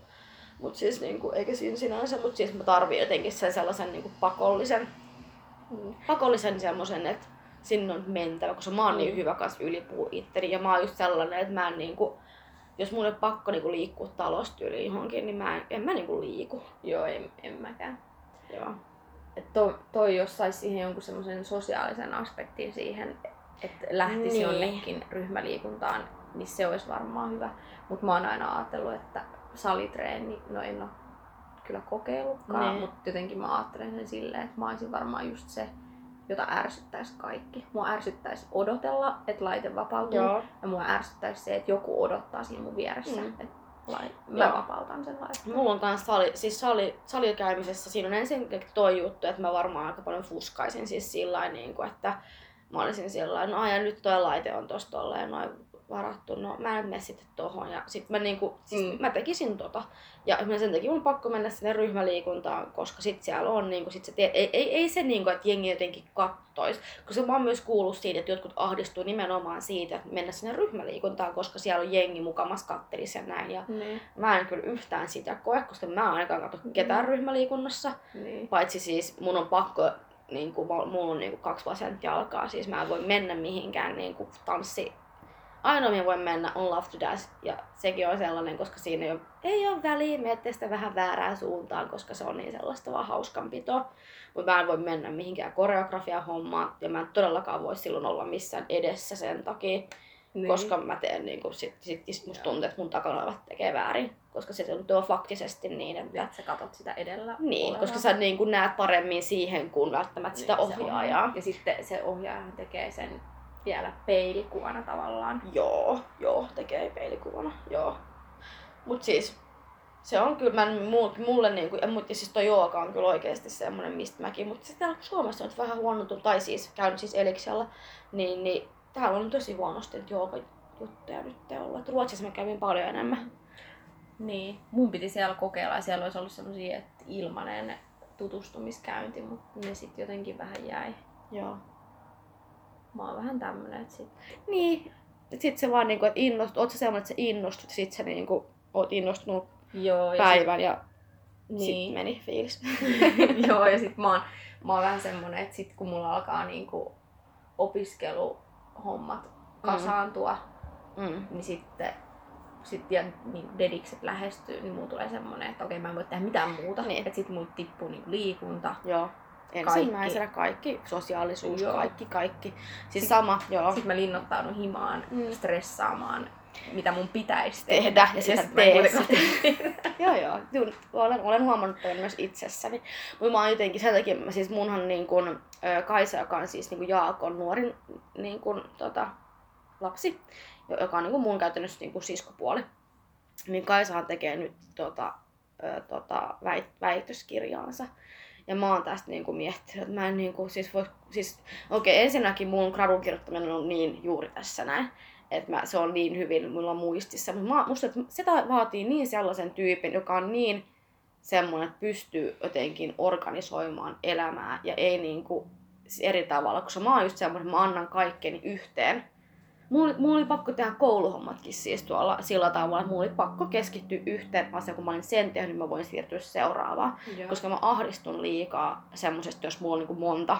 Mut siis niinku, eikä siinä sinänsä, mut siis mä tarviin jotenkin sen sellaisen niinku pakollisen, mm. pakollisen semmosen, että sinne on mentävä, koska mä oon niin hyvä kanssa ylipuu itteni ja mä oon just sellainen, että mä en niinku, jos mun on pakko niinku liikkua talosta yli johonkin, niin mä en, en mä niinku liiku. Joo, en, en mäkään. Joo. Et to, toi jos sais siihen jonkun semmoisen sosiaalisen aspektin siihen, että lähtisi niin. jonnekin ryhmäliikuntaan, niin se olisi varmaan hyvä. Mut mä oon aina ajatellut, että salitreeni, no en oo kyllä kokeillutkaan, niin. Mutta jotenkin mä ajattelen sen silleen, että mä oisin varmaan just se, jota ärsyttäisi kaikki. Mua ärsyttäisi odotella, että laite vapautuu. Joo. Ja mua ärsyttäisi se, että joku odottaa siinä mun vieressä, mm. että lai... mä vapautan sen laitteen. Mulla on kans sali, siis sali, salikäymisessä, siinä on ensin toi juttu, että mä varmaan aika paljon fuskaisin siis sillain, niin kuin, että mä olisin sillain, no ja nyt toi laite on tossa tolleen noin varattu, no mä en mene sitten tohon. Ja sit mä, niin kuin, siis mm. mä tekisin tota. Ja sen takia mun pakko mennä sinne ryhmäliikuntaan, koska sit siellä on niinku sit se tie- ei, ei, ei se niinku, että jengi jotenkin kattois. Koska mä oon myös kuullut siitä, että jotkut ahdistuu nimenomaan siitä, että mennä sinne ryhmäliikuntaan, koska siellä on jengi mukamas kattelis ja näin. Ja mm. mä en kyllä yhtään sitä koe, koska mä en ainakaan katso ketään mm. ryhmäliikunnassa. Mm. Paitsi siis mun on pakko, niinku, mulla on niinku kaksi vasenta jalkaa, siis mä en voi mennä mihinkään niinku tanssi. Ainoa minä voin mennä on Love to Dance ja sekin on sellainen, koska siinä ei ole, ei ole väliä, miettii sitä vähän väärään suuntaan, koska se on niin sellaista vaan hauskanpitoa. Mutta mä en voi mennä mihinkään koreografia-hommaan ja mä en todellakaan voi silloin olla missään edessä sen takia, niin. Koska mä teen niin kuin sit, sit musta tuntuu, että mun takana olevat tekee väärin. Koska se tuntuu faktisesti niin, että... että sä katot sitä edellä. Niin, oleva. Koska sä niin kuin näet paremmin siihen, kun välttämättä niin, sitä ohjaajaa. Ja sitten se ohjaaja tekee sen... vielä peilikuvana tavallaan. Joo, joo, tekee peilikuvana, joo. Mut siis, se on kyllä, mä, mulle niinku, ja siis toi jooga on kyllä oikeesti semmonen mistä mäkin, mutta se täällä Suomessa on vähän huonontunut, tai siis käynyt siis Eliksellä, niin, niin täällä on tosi huonosti joogajuttuja nyt te ollaan. Ruotsissa mä kävin paljon enemmän. Niin, mun piti siellä kokeilla ja siellä olisi ollut semmosia, että ilmanen tutustumiskäynti, mutta ne sit jotenkin vähän jäi. Joo. mä oon vähän tämmönen, että sit... Niin. Sitten se vaan niinku, että innostut, oot sä semmonen, että sä innostut, sit sä niinku oot innostunut Joo, ja päivän sit... ja niin. Sit meni fiilis. Joo, ja sit mä oon, mä oon vähän semmonen, että sit kun mulla alkaa niinku opiskeluhommat kasaantua, mm. niin sitten sit, ja niin dedikset lähestyy, niin mulla tulee semmonen, että okei mä en voi tehdä mitään muuta, niin. Että sit mulla tippuu niinku liikunta. Joo. Ensimmäisenä kaikki. kaikki, sosiaalisuus, joo. kaikki, kaikki. Siis sit, sama, joo. Sitten mä linnoittaudun himaan, mm. stressaamaan, mitä mun pitäisi tehdä. tehdä ja sitä tehdä. Joo, joo. Olen, olen huomannut tämän myös itsessäni. Mutta mä oon jotenkin, sen takia, mä, siis munhan niin kun, Kaisa, joka on siis niin kun Jaakon nuorin niin kun, tota, lapsi, joka on niin kun mun käytännössä niin kun siskopuoli, niin Kaisahan tekee nyt tota, tota, väit, väitöskirjaansa. Ja mä oon tästä niinku miettinyt, että mä en niinku, siis voi, siis okei okay, ensinnäkin mun gradun kirjoittaminen on niin juuri tässä näin, että mä, se on niin hyvin mulla muistissa, mutta musta se vaatii niin sellaisen tyypin, joka on niin semmoinen, että pystyy jotenkin organisoimaan elämää ja ei niinku eri tavalla, koska mä oon just semmoinen, että mä annan kaikkeni yhteen. Mulla oli, mulla oli pakko tehdä kouluhommatkin siis tuolla sillä tavalla, että mulla oli pakko keskittyä yhteen asiaan, kun mä olin sen tehnyt, niin mä voin siirtyä seuraavaan. Joo. Koska mä ahdistun liikaa semmoisesta, jos mulla on niin monta,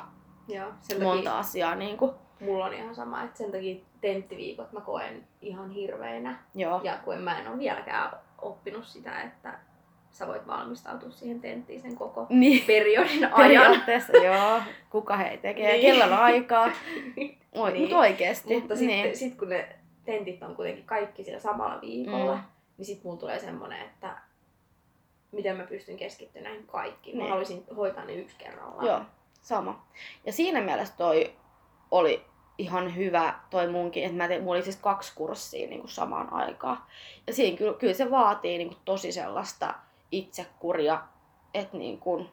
Joo, monta asiaa. Niin kuin. Mulla on ihan sama, että sen takia tenttiviikot mä koen ihan hirveinä. Joo. Ja kun mä en ole vieläkään oppinut sitä, että sä voit valmistautua siihen tenttiin sen koko niin. periodin ajan. Periaatteessa, joo. Kuka hei tekee, niin. kello on aikaa. Oi, niin. Mutta oikeesti. Mutta niin. sitten sit kun ne tentit on kuitenkin kaikki siellä samalla viikolla, mm. niin sit mulla tulee semmonen, että miten mä pystyn keskittymään näihin kaikkiin. Mä niin. haluaisin hoitaa ne yksi kerrallaan. Joo, sama. Ja siinä mielessä toi oli ihan hyvä toi munkin, että mä tein, mulla oli siis kaksi kurssia niin kuin samaan aikaan. Ja siinä kyllä, kyllä se vaatii niin kuin tosi sellaista itsekuria, että niin kuin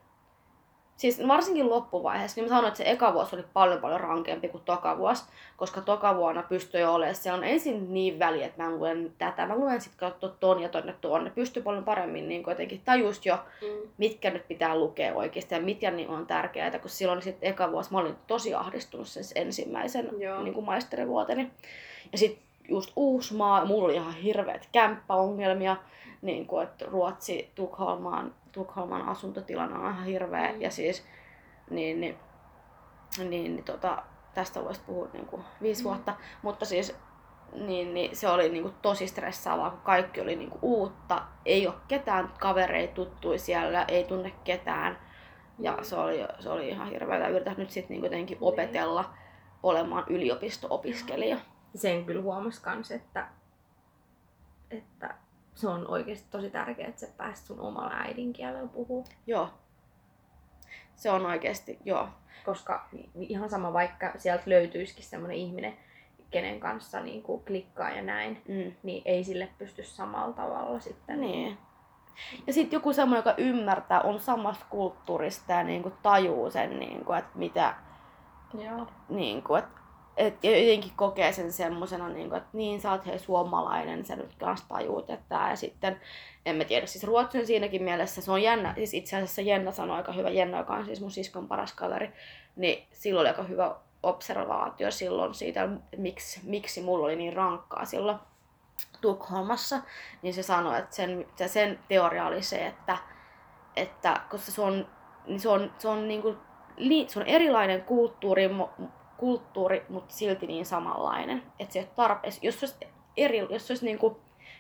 siis varsinkin loppuvaiheessa, niin mä sanoin, että se eka vuosi oli paljon paljon rankempi kuin toka vuosi, koska toka vuonna pystyi olemaan, se on ensin niin väliä, että mä luen tätä, mä luen sit katsoa ton ja tonne tuonne, pystyy paljon paremmin niin jotenkin tajust jo, mm. mitkä nyt pitää lukea oikeesti ja mitkä niin on tärkeää, kun silloin sitten eka vuosi mä olin tosi ahdistunut sen ensimmäisen niin kuin maisterivuoteni. Ja sit just uusi maa, mulla oli ihan hirveät kämppäongelmia, niin kuin, että Ruotsi, Tukholmaan, Tukholman asuntotilana on ihan hirveä mm. ja siis niin, niin, niin, niin tota, tästä voisi puhua niin kuin viisi mm. vuotta, mutta siis niin, niin, se oli niin kuin tosi stressaavaa, kun kaikki oli niin kuin uutta, ei ole ketään kavereita tuttui siellä, ei tunne ketään ja mm. se, oli, se oli ihan hirveä. Yritän nyt sitten niin jotenkin opetella mm. olemaan yliopisto-opiskelija. Sen kyllä huomasi kans, että, että se on oikeesti tosi tärkeää, että sä pääset sun omalla äidinkielellä puhua. Joo. Se on oikeesti, joo. Koska ihan sama, vaikka sieltä löytyisikin semmonen ihminen, kenen kanssa niin kuin klikkaa ja näin, mm. niin ei sille pysty samalla tavalla sitten. Niin. Ja sitten joku semmoinen, joka ymmärtää, on samasta kulttuurista ja niin kuin tajuu sen, niin kuin, että mitä... Joo. Niin kuin, että et jotenkin kokee sen semmosena, niin että niin sä oot hei suomalainen, sä nyt kanssa tajuut, että ja sitten, en mä tiedä, siis Ruotsi on siinäkin mielessä, se on jännä, siis itse asiassa Jenna sanoi aika hyvä, Jenna, joka on siis mun siskon paras kaveri, niin silloin oli aika hyvä observaatio silloin siitä, miksi, miksi mulla oli niin rankkaa silloin Tukholmassa, niin se sanoi, että sen, sen teoria oli se, että, että koska se on, niin se on, se on, niin kuin, se on erilainen kulttuuri, kulttuuri, mutta silti niin samanlainen, että se ei ole tarpeeksi. Jos se olisi eri, jos se olisi niin kuin,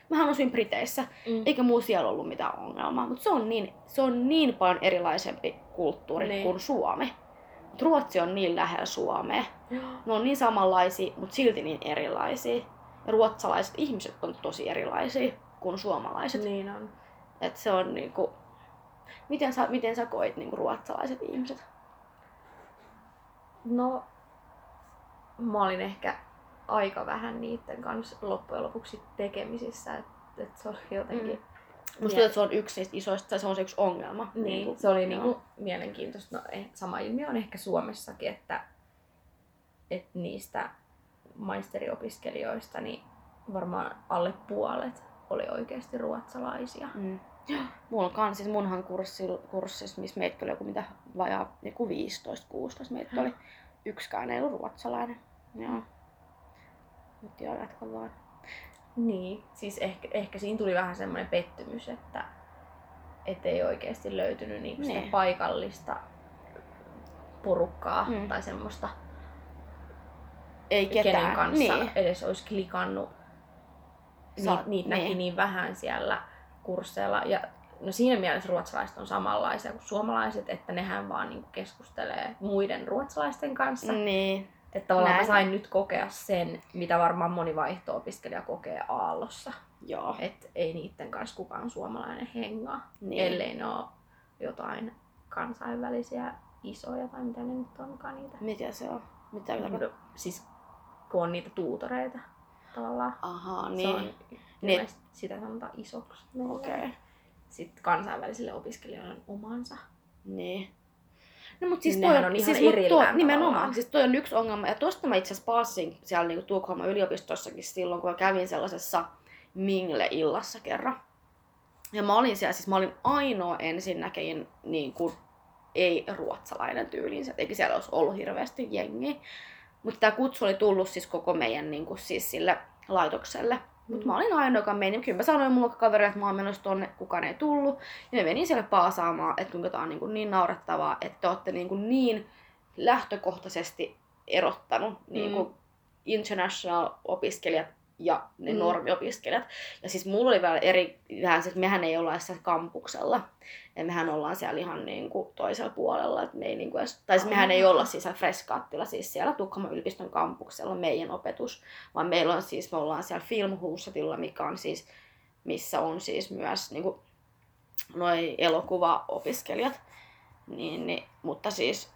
mähän asuin Briteissä, mm. eikä muu siellä ollut mitään ongelmaa, mutta se on niin, se on niin paljon erilaisempi kulttuuri niin. kuin Suomi. Mut Ruotsi on niin lähellä Suomea. Ne on niin samanlaisia, mutta silti niin erilaisia. Ja ruotsalaiset ihmiset on tosi erilaisia kuin suomalaiset. Niin on. Et se on niin kuin, miten sä, miten sä koit niin kuin ruotsalaiset ihmiset? No... Mä olin ehkä aika vähän niiden kanssa loppujen lopuksi tekemisissä, että et se oli jotenkin... Mm. Musta tuntuu, että se on yksi niistä isoista, tai se on se yksi ongelma. Niin, niin kuin, se oli niinku mielenkiintoista. No, sama ilmiö on ehkä Suomessakin, että et niistä maisteriopiskelijoista niin varmaan alle puolet oli oikeasti ruotsalaisia. Mm. Mulla on kans, siis munhan kurssilla, kurssissa, missä meitä oli joku mitä vajaa, joku viisitoista kuusitoista meitä oli. Yksikään ei ollut ruotsalainen. Joo. Nyt joo, jatka vaan. Niin, siis ehkä, ehkä siinä tuli vähän semmoinen pettymys, että et ei oikeasti löytynyt niinku sitä paikallista porukkaa mm. tai semmoista, ei ketään, kenen kanssa niin edes olisi klikannut. Niitä niit näki niin. niin vähän siellä kursseilla. Ja no siinä mielessä ruotsalaiset on samanlaisia kuin suomalaiset, että nehän vaan niinku keskustelee muiden ruotsalaisten kanssa. Niin. Että tavallaan mä sain nyt kokea sen, mitä varmaan moni vaihto-opiskelija kokee Aallossa. Joo. Et ei niiden kanssa kukaan suomalainen hengaa, niin, ellei ne ole jotain kansainvälisiä isoja tai mitä ne nyt onkaan niitä. Mitä se on? Mitä mitä? Siis kun on niitä tuutoreita tavallaan. Ahaa, niin. Se on, niin. Sitä sanotaan isoksi. Okei. Okay. Sitten kansainvälisille opiskelijoille on omansa. Niin. No mut siis nehän toi on ihan siis tuo, nimenomaan. Siis toi on yksi ongelma. Ja tuosta mä itse asiassa passin siellä niinku Tukholman yliopistossakin silloin, kun mä kävin sellaisessa mingle-illassa kerran. Ja mä olin siellä, siis mä olin ainoa ensinnäkin niin kuin ei-ruotsalainen tyylinsä. Eikä siellä olisi ollut hirveästi jengiä. Mutta tää kutsu oli tullut siis koko meidän niin kuin siis sille laitokselle. Mm. Mut mä olin ainoa, joka meni. Kyllä mä sanoin mulle kaverille, että mä oon menossa tonne, kukaan ei tullut. Ja me menin siellä paasaamaan, että kuinka tää on niin, kuin niin naurettavaa, että te ootte niin, kuin niin lähtökohtaisesti erottanut mm. niin kuin international-opiskelijat ja ne mm. normiopiskelijat. Ja siis mulla oli vielä eri, vähän se, että mehän ei olla siellä kampuksella. Ja mehän ollaan siellä ihan niin kuin toisella puolella. Että me ei niin kuin edes, tai siis mehän ei olla siis siellä Freskaattilla, siis siellä Tukholman yliopiston kampuksella meidän opetus. Vaan meillä on siis, me ollaan siellä Filmhusatilla, mikä on siis, missä on siis myös niin kuin noi elokuvaopiskelijat. Niin, niin, mutta siis,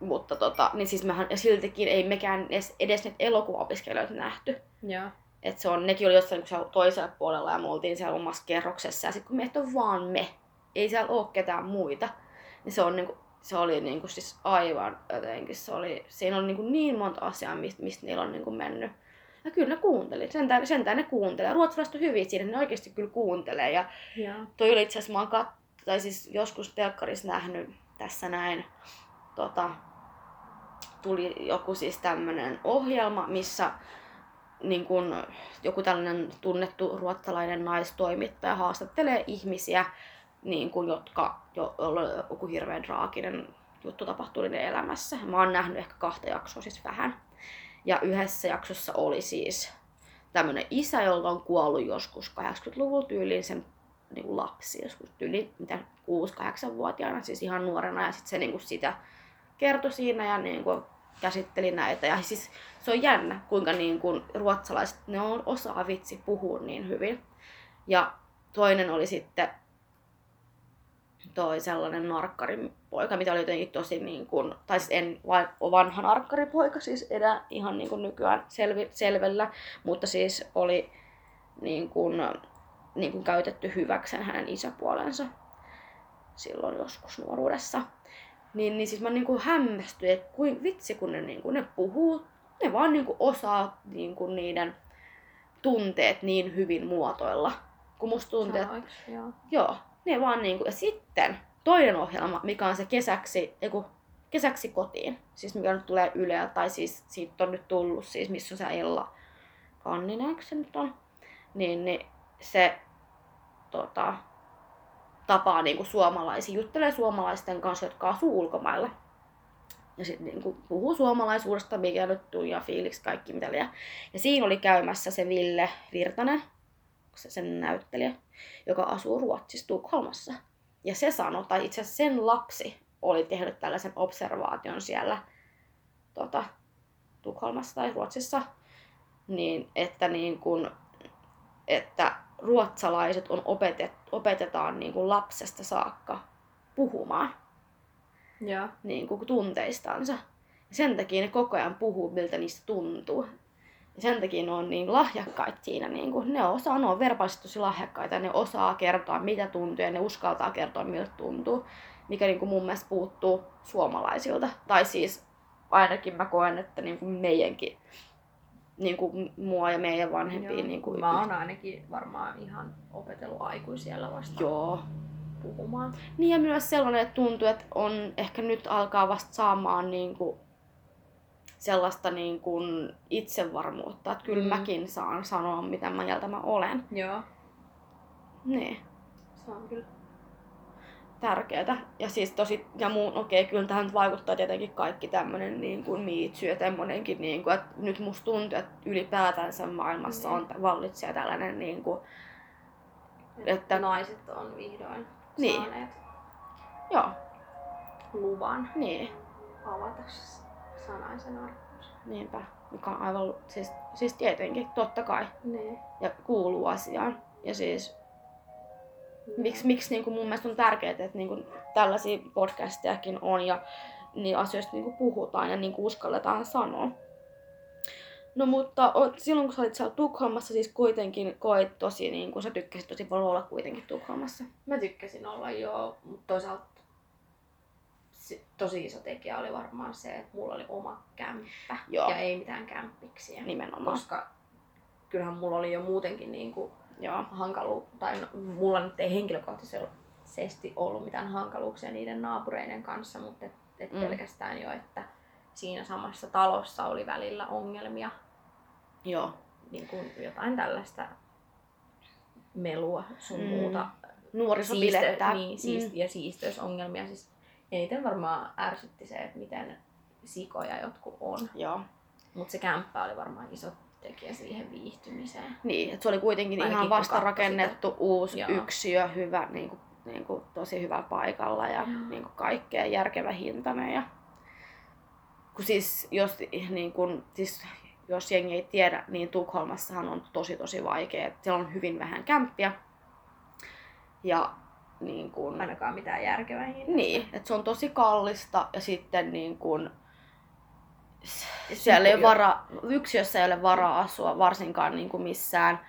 mutta tota, niin siis mehän siltikin ei mekään edes, edes nyt elokuvaopiskelijoita nähty. Joo. Et se on, nekin oli jossain toisella puolella ja me oltiin siellä omassa kerroksessa ja sit kun meitä on vaan me, ei siellä oo ketään muita, niin se, on niinku, se oli niinku siis aivan jotenkin, se oli, siinä oli niinku niin monta asiaa, mistä mist niillä on niinku mennyt. Ja kyllä ne kuunteli, sentään, sentään ne kuuntelee. Ruotsalaiset on hyviä siinä, ne oikeesti kyllä kuuntelee ja yeah. Toi oli itse asiassa, mä oon kat... tai siis joskus telkkarissa nähnyt tässä näin, tota, tuli joku siis tämmönen ohjelma, missä niin kun joku tällainen tunnettu ruotsalainen naistoimittaja haastattelee ihmisiä, niin kun, jotka jo, joku hirveän traaginen juttu tapahtui niiden elämässä. Mä oon nähnyt ehkä kahta jaksoa, siis vähän. Ja yhdessä jaksossa oli siis tämmönen isä, jolla on kuollut joskus kahdeksankymmentäluvulla tyyliin sen niin kun lapsi, joskus tyyliin kuusi kahdeksan-vuotiaana, siis ihan nuorena. Ja sit se niin kun sitä kertoi siinä ja niin kun käsitteli näitä. Ja siis se on jännä, kuinka niin kuin ruotsalaiset, ne on osaa vitsi puhua niin hyvin. Ja toinen oli sitten toi sellainen narkkaripoika, mitä oli jotenkin tosi niin kuin, tai siis en vanha narkkaripoika, siis edä ihan niin kuin nykyään selvi, selvellä, mutta siis oli niin kuin, niin kuin käytetty hyväkseen hänen isäpuolensa silloin joskus nuoruudessa. Niin, niin siis mä niinku hämmästyin, että kuin vitsi kun ne, niinku, ne puhuu, ne vaan niinku osaa niinku niiden tunteet niin hyvin muotoilla, kun musta tunteet. Joo. Joo, ne vaan niinku, ja sitten toinen ohjelma, mikä on se kesäksi, eiku, kesäksi kotiin, siis mikä nyt tulee Yle, tai siis siitä on nyt tullut, siis missä on se Ella Kanninen, eikö se nyt on, niin, niin se tota... tapaa niinku suomalaisia, juttelee suomalaisten kanssa, jotka asuu ulkomailla. Ja sitten niinku puhuu suomalaisuudesta, mikä nyt tuli ja fiiliksi kaikki mitä liian. Ja siinä oli käymässä se Ville Virtanen, se sen näyttelijä, joka asuu Ruotsissa Tukholmassa. Ja se sanoi, tai itse asiassa sen lapsi oli tehnyt tällaisen observaation siellä tota, Tukholmassa tai Ruotsissa, niin että niin kun, että ruotsalaiset on opetet, opetetaan niin kuin lapsesta saakka puhumaan yeah. niin kuin tunteistansa. Ja sen takia ne koko ajan puhuu, miltä niistä tuntuu. Ja sen takia ne on niin lahjakkaita siinä. Niin kuin ne osaa, ne on verbaalisesti tosi lahjakkaita. Ne osaa kertoa, mitä tuntuu ja ne uskaltaa kertoa, miltä tuntuu. Mikä niin kuin mun mielestä puuttuu suomalaisilta. Tai siis ainakin mä koen, että niin kuin meidänkin. Niinku mua ja meidän vanhempia niinku mä oon ainakin varmaan ihan opetellut aikuisella vasta joo. puhumaan. Niin ja myös sellainen, että tuntuu, että on ehkä nyt alkaa vasta saamaan niinku sellaista niin kuin itsevarmuutta, että kyllä mm. mäkin saan sanoa, mitä mieltä mä olen. Joo. Niin. Se on kyllä tärkeätä. Ja siis tosi, ja muun, okei, kyllä tähän vaikuttaa tietenkin kaikki tämmönen niin kuin miitsy ja tämmönenkin, niin kuin, että nyt musta tuntuu, että ylipäätänsä maailmassa mm. on, vallitsee tällainen niin kuin, että naiset on vihdoin niin. saaneet Joo. luvan niin. avata sanaisen arvonsa. Niinpä, mikä on aivan, siis, siis tietenkin, totta kai, niin. ja kuuluu asiaan. Ja siis, miksi miks, niinku, mun mielestä on tärkeää, että niinku, tällaisia podcastejakin on ja niin asioista niinku, puhutaan ja niinku, uskalletaan sanoa. No mutta silloin kun sä olit siellä Tukholmassa, siis kuitenkin koit tosi, niin kun sä tykkäsit tosi paljon olla kuitenkin Tukholmassa. Mä tykkäsin olla joo, mutta toisaalta tosi iso tekijä oli varmaan se, että mulla oli oma kämppä joo. ja ei mitään kämppiksiä. Nimenomaan. Koska kyllähän mulla oli jo muutenkin niin kuin hankalu, tai no, mulla nyt ei henkilökohtaisesti ollut mitään hankaluuksia niiden naapureiden kanssa, mutta et, et mm. pelkästään jo, että siinä samassa talossa oli välillä ongelmia. Joo. Niin kuin jotain tällaista melua sun mm. muuta. Nuorisobilettä. Niin, siist- mm. ja siisteysongelmia. Siis eniten varmaan ärsytti se, että miten sikoja jotkut on. Joo. Mut se kämppä oli varmaan iso tekijä siihen viihtymiseen. Niin, että se oli kuitenkin ainakin ihan vasta rakennettu sitä. Uusi Joo. yksiö, hyvä, niin kuin, niin kuin, tosi hyvä paikalla ja niin kuin kaikkea järkevä hintainen. Ja kun siis, jos, niin kun, siis, jos jengi ei tiedä, niin Tukholmassahan on tosi tosi vaikea. Siellä on hyvin vähän kämppiä. Ja, niin kun, ainakaan mitään järkevää hintaa. Niin, että se on tosi kallista ja sitten niin kun, siellä ei vara, yksiössä ei ole varaa asua varsinkaan niin kun missään.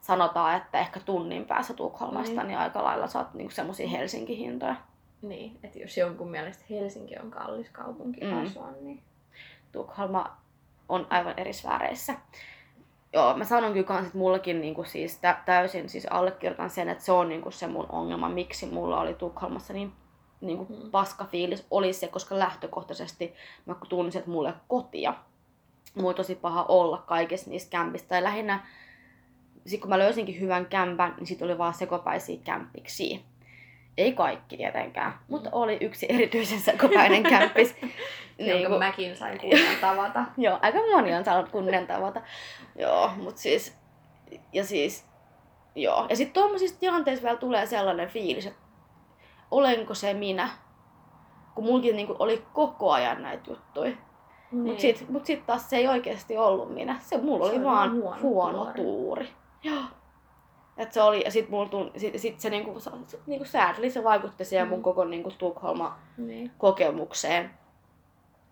Sanotaan, että ehkä tunnin päässä Tukholmasta, mm. niin aika lailla saat niin semmoisia Helsinki-hintoja. Niin, että jos jonkun mielestä Helsinki on kallis kaupunki mm. asua, niin Tukholma on aivan eri sfääreissä. Joo, mä sanon kyllä kans, että mullakin niinku siis täysin siis allekirjoitan sen, että se on niinku se mun ongelma, miksi mulla oli Tukholmassa niin niinku mm. paska fiilis oli se, koska lähtökohtaisesti mä tunsin, että mulla ei ole kotia. Mulla tosi paha olla kaikissa niissä kämpissä. Ja lähinnä, sit kun mä löysinkin hyvän kämpän, niin sit oli vaan sekopäisiä kämpiksiä. Ei kaikki tietenkään, mutta oli yksi erityisen sekopäinen kämppis. Niin kuin mäkin sain kunnian tavata. Joo, aika moni on saanut kunnian tavata. Joo, mut siis, ja siis, joo. Ja sit tommosissa tilanteissa vielä tulee sellainen fiilis, että olenko se minä? Kun mulkin niinku oli koko ajan näitä juttuja. Niin. Mut sit, mut sit taas se ei oikeesti ollut minä. Se mulla oli, oli vaan huono, huono tuuri. tuuri. Joo. Et se oli, ja sit mulla tuli, sit, sit se niinku, niinku sadly, se vaikutti siihen mun koko niinku Tukholma-kokemukseen.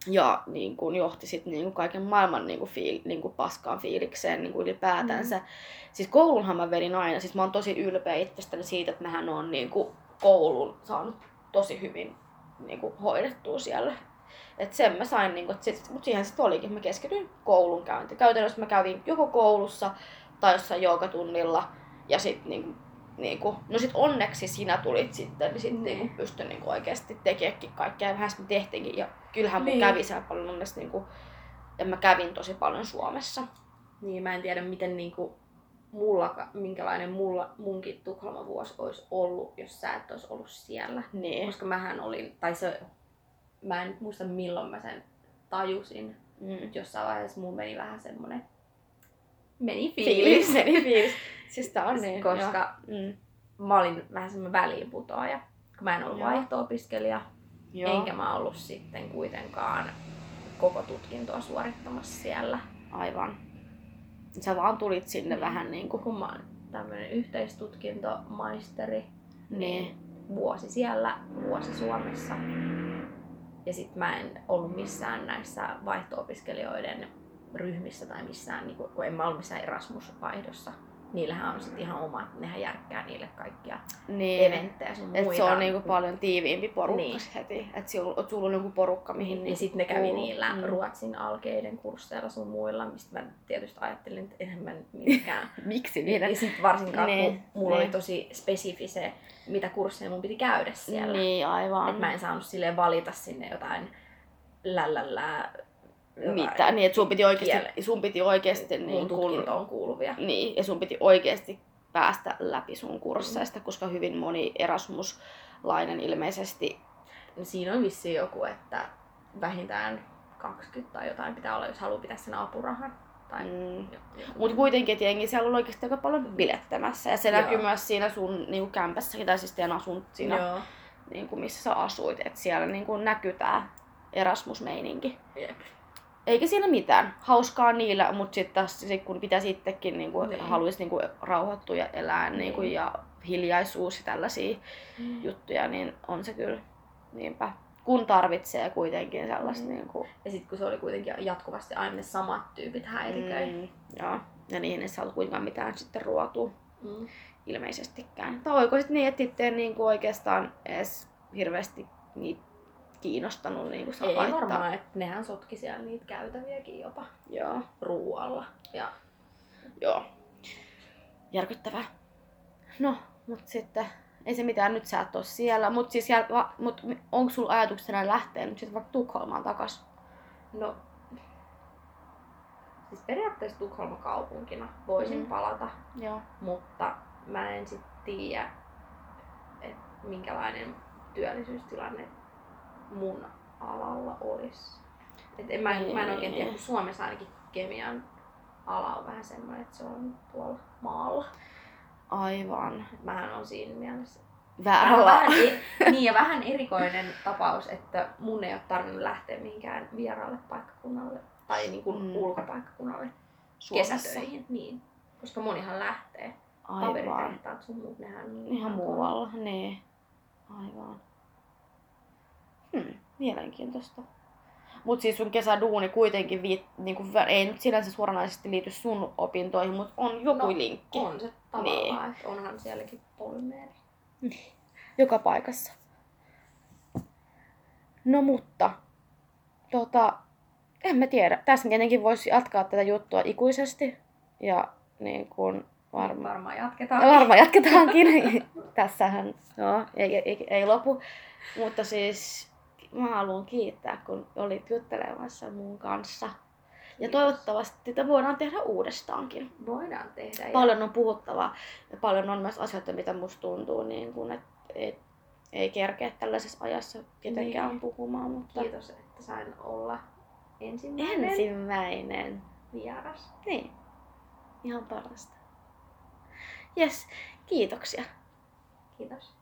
Ja niinku johti sit niinku kaiken maailman niinku fiil, niinku paskaan fiilikseen niinku ylipäätänsä. Mm. Siis koulunhan mä vedin aina, siis mä oon tosi ylpeä itsestäni siitä, että mähän oon niinku koulun saanut tosi hyvin niinku hoidettua siellä. Et sen mä sain niinku, sit, mut siihen sit olikin, mä keskityin koulun käyntiin. Käytännössä mä kävin joko koulussa tai jossain joogatunnilla. Ja sit niinku, niinku, no sit onneksi sinä tulit sitten, niin sit mm. niinku pystyn niinku oikeesti tekeekin kaikkea. Vähän sit me tehtiinkin ja kyllähän mun niin. kävi siellä paljon onneksi niinku, ja mä kävin tosi paljon Suomessa. Niin mä en tiedä miten niinku mulla, minkälainen mulla, munkin Tukholman vuosi olisi ollut, jos sä et olisi ollut siellä. Niin. Koska mähän olin, tai se, mä en muista milloin mä sen tajusin. Mm. Jossain vaiheessa mun meni vähän semmonen Meni fiilis. Meni fiilis. Siis tää on niin, koska mm. mä olin vähän semmoinen väliinputoaja. Mä en ollut vaihto-opiskelija, joo. enkä mä ollut sitten kuitenkaan koko tutkintoa suorittamassa siellä. Aivan. Sä vaan tulit sinne niin. vähän niinku. Kun mä oon tämmönen yhteistutkintomaisteri, niin. niin vuosi siellä, vuosi Suomessa. Ja sit mä en ollut missään näissä vaihto-opiskelijoiden ryhmissä tai missään, niin kun en mä ollut missään Erasmus-vaihdossa. Niillähän on sitten ihan oma, nehän järkkää niille kaikkia niin. eventtejä sun muita. Et se on niinku paljon tiiviimpi porukka niin. heti, et sulla on, sul on joku porukka mihin niin. Ja sit ne kävi niillä mm. Ruotsin alkeiden kursseilla sun muilla, mistä mä tietysti ajattelin, että enhän mä nyt minkään. Miksi minä? Ja sit varsinkaan niin. kun mulla niin. oli tosi spesifi se, mitä kursseja mun piti käydä siellä. Niin, aivan. Et mä en saanut silleen valita sinne jotain lällällää mitään. Niin, että sun piti oikeasti, sun piti oikeasti niin tutkintoon kuuluvia. Niin, ja sun piti oikeasti päästä läpi sun kursseista, mm. koska hyvin moni Erasmus-lainen ilmeisesti... No, siinä on vissiin joku, että vähintään kaksikymmentä tai jotain pitää olla, jos haluaa pitää sen apurahan. Mm. Mutta kuitenkin, että jengi siellä on oikeasti aika paljon bilettämässä. Ja se Joo. näkyy myös siinä sun niin kämpässäkin, tai siis teidän asun siinä, niin kuin missä sä asuit. Että siellä niin kuin näkyy tää Erasmus-meininki. Jep. Eikä siinä mitään. Hauskaa niillä, mutta sitten taas kun pitäisi itsekin niin kuin, niin. haluaisi niin kuin, rauhoittua ja elää niin. Niin kuin, ja hiljaisuus ja tällaisia mm. juttuja, niin on se kyllä niinpä. Kun tarvitsee kuitenkin sellaista mm. niin kuin... Ja sitten kun se oli kuitenkin jatkuvasti aina ne samat tyypit häiriköi. Mm. Joo. Ja niihin ei saatu kuitenkaan mitään sitten ruotua. Mm. Ilmeisestikään. Tai oliko sitten niin, että itse niin kuin oikeastaan edes hirveästi niitä kiinnostanut niin kuin saa laittaa. Ei varmaan, että nehän sotki siellä niitä käytäviäkin jopa. Joo. Ruualla. Ja... Joo. Järkyttävää. No, mut sitten... Ei se mitään, nyt sä et oo siellä, mut siis jäl... mut onko sulla ajatuksena lähteä nyt sit vaikka Tukholmaan takas? No, siis periaatteessa Tukholma kaupunkina voisin mm. palata, Joo. mutta mä en sit tiedä, että minkälainen työllisyystilanne mun alalla olisi. Et en mä, niin, mä en oikein tiedä, kun Suomessa ainakin kemian ala on vähän semmoinen, että se on tuolla maalla. Aivan. Mähän on siinä mielessä väärällä. Niin, ja vähän erikoinen tapaus, että mun ei ole tarvinnut lähteä mihinkään vieraalle paikkakunnalle tai niin kuin mm. ulkopaikkakunnalle kesätöihin. Niin, koska monihan lähtee. Paperitehtaat sun muut, nehän niin ihan muualla. Niin. Aivan. Hmm, mielenkiintoista. Mut siis sun kesäduuni kuitenkin viit, niinku, ei nyt sinänsä suoranaisesti liity sun opintoihin, mut on joku no, linkki. On se tavallaan, niin. Onhan sielläkin polmeeri. Joka paikassa. No mutta, tota, en mä tiedä. Tässä tietenkin voisi jatkaa tätä juttua ikuisesti. Ja niin kun varma... varmaan jatketaankin. Varmaan jatketaankin. Tässähän no, ei, ei, ei lopu. Mutta siis... Mä haluan kiittää, kun olit juttelemassa mun kanssa. Ja toivottavasti tätä voidaan tehdä uudestaankin. Voidaan tehdä. Paljon on puhuttavaa ja paljon on myös asioita, mitä musta tuntuu, niin kun, et, et, ei kerkeä tällaisessa ajassa ketenkään niin. puhumaan. Mutta... Kiitos, että sain olla ensimmäinen, ensimmäinen. vieras. Niin, ihan parasta. Jes, kiitoksia. Kiitos.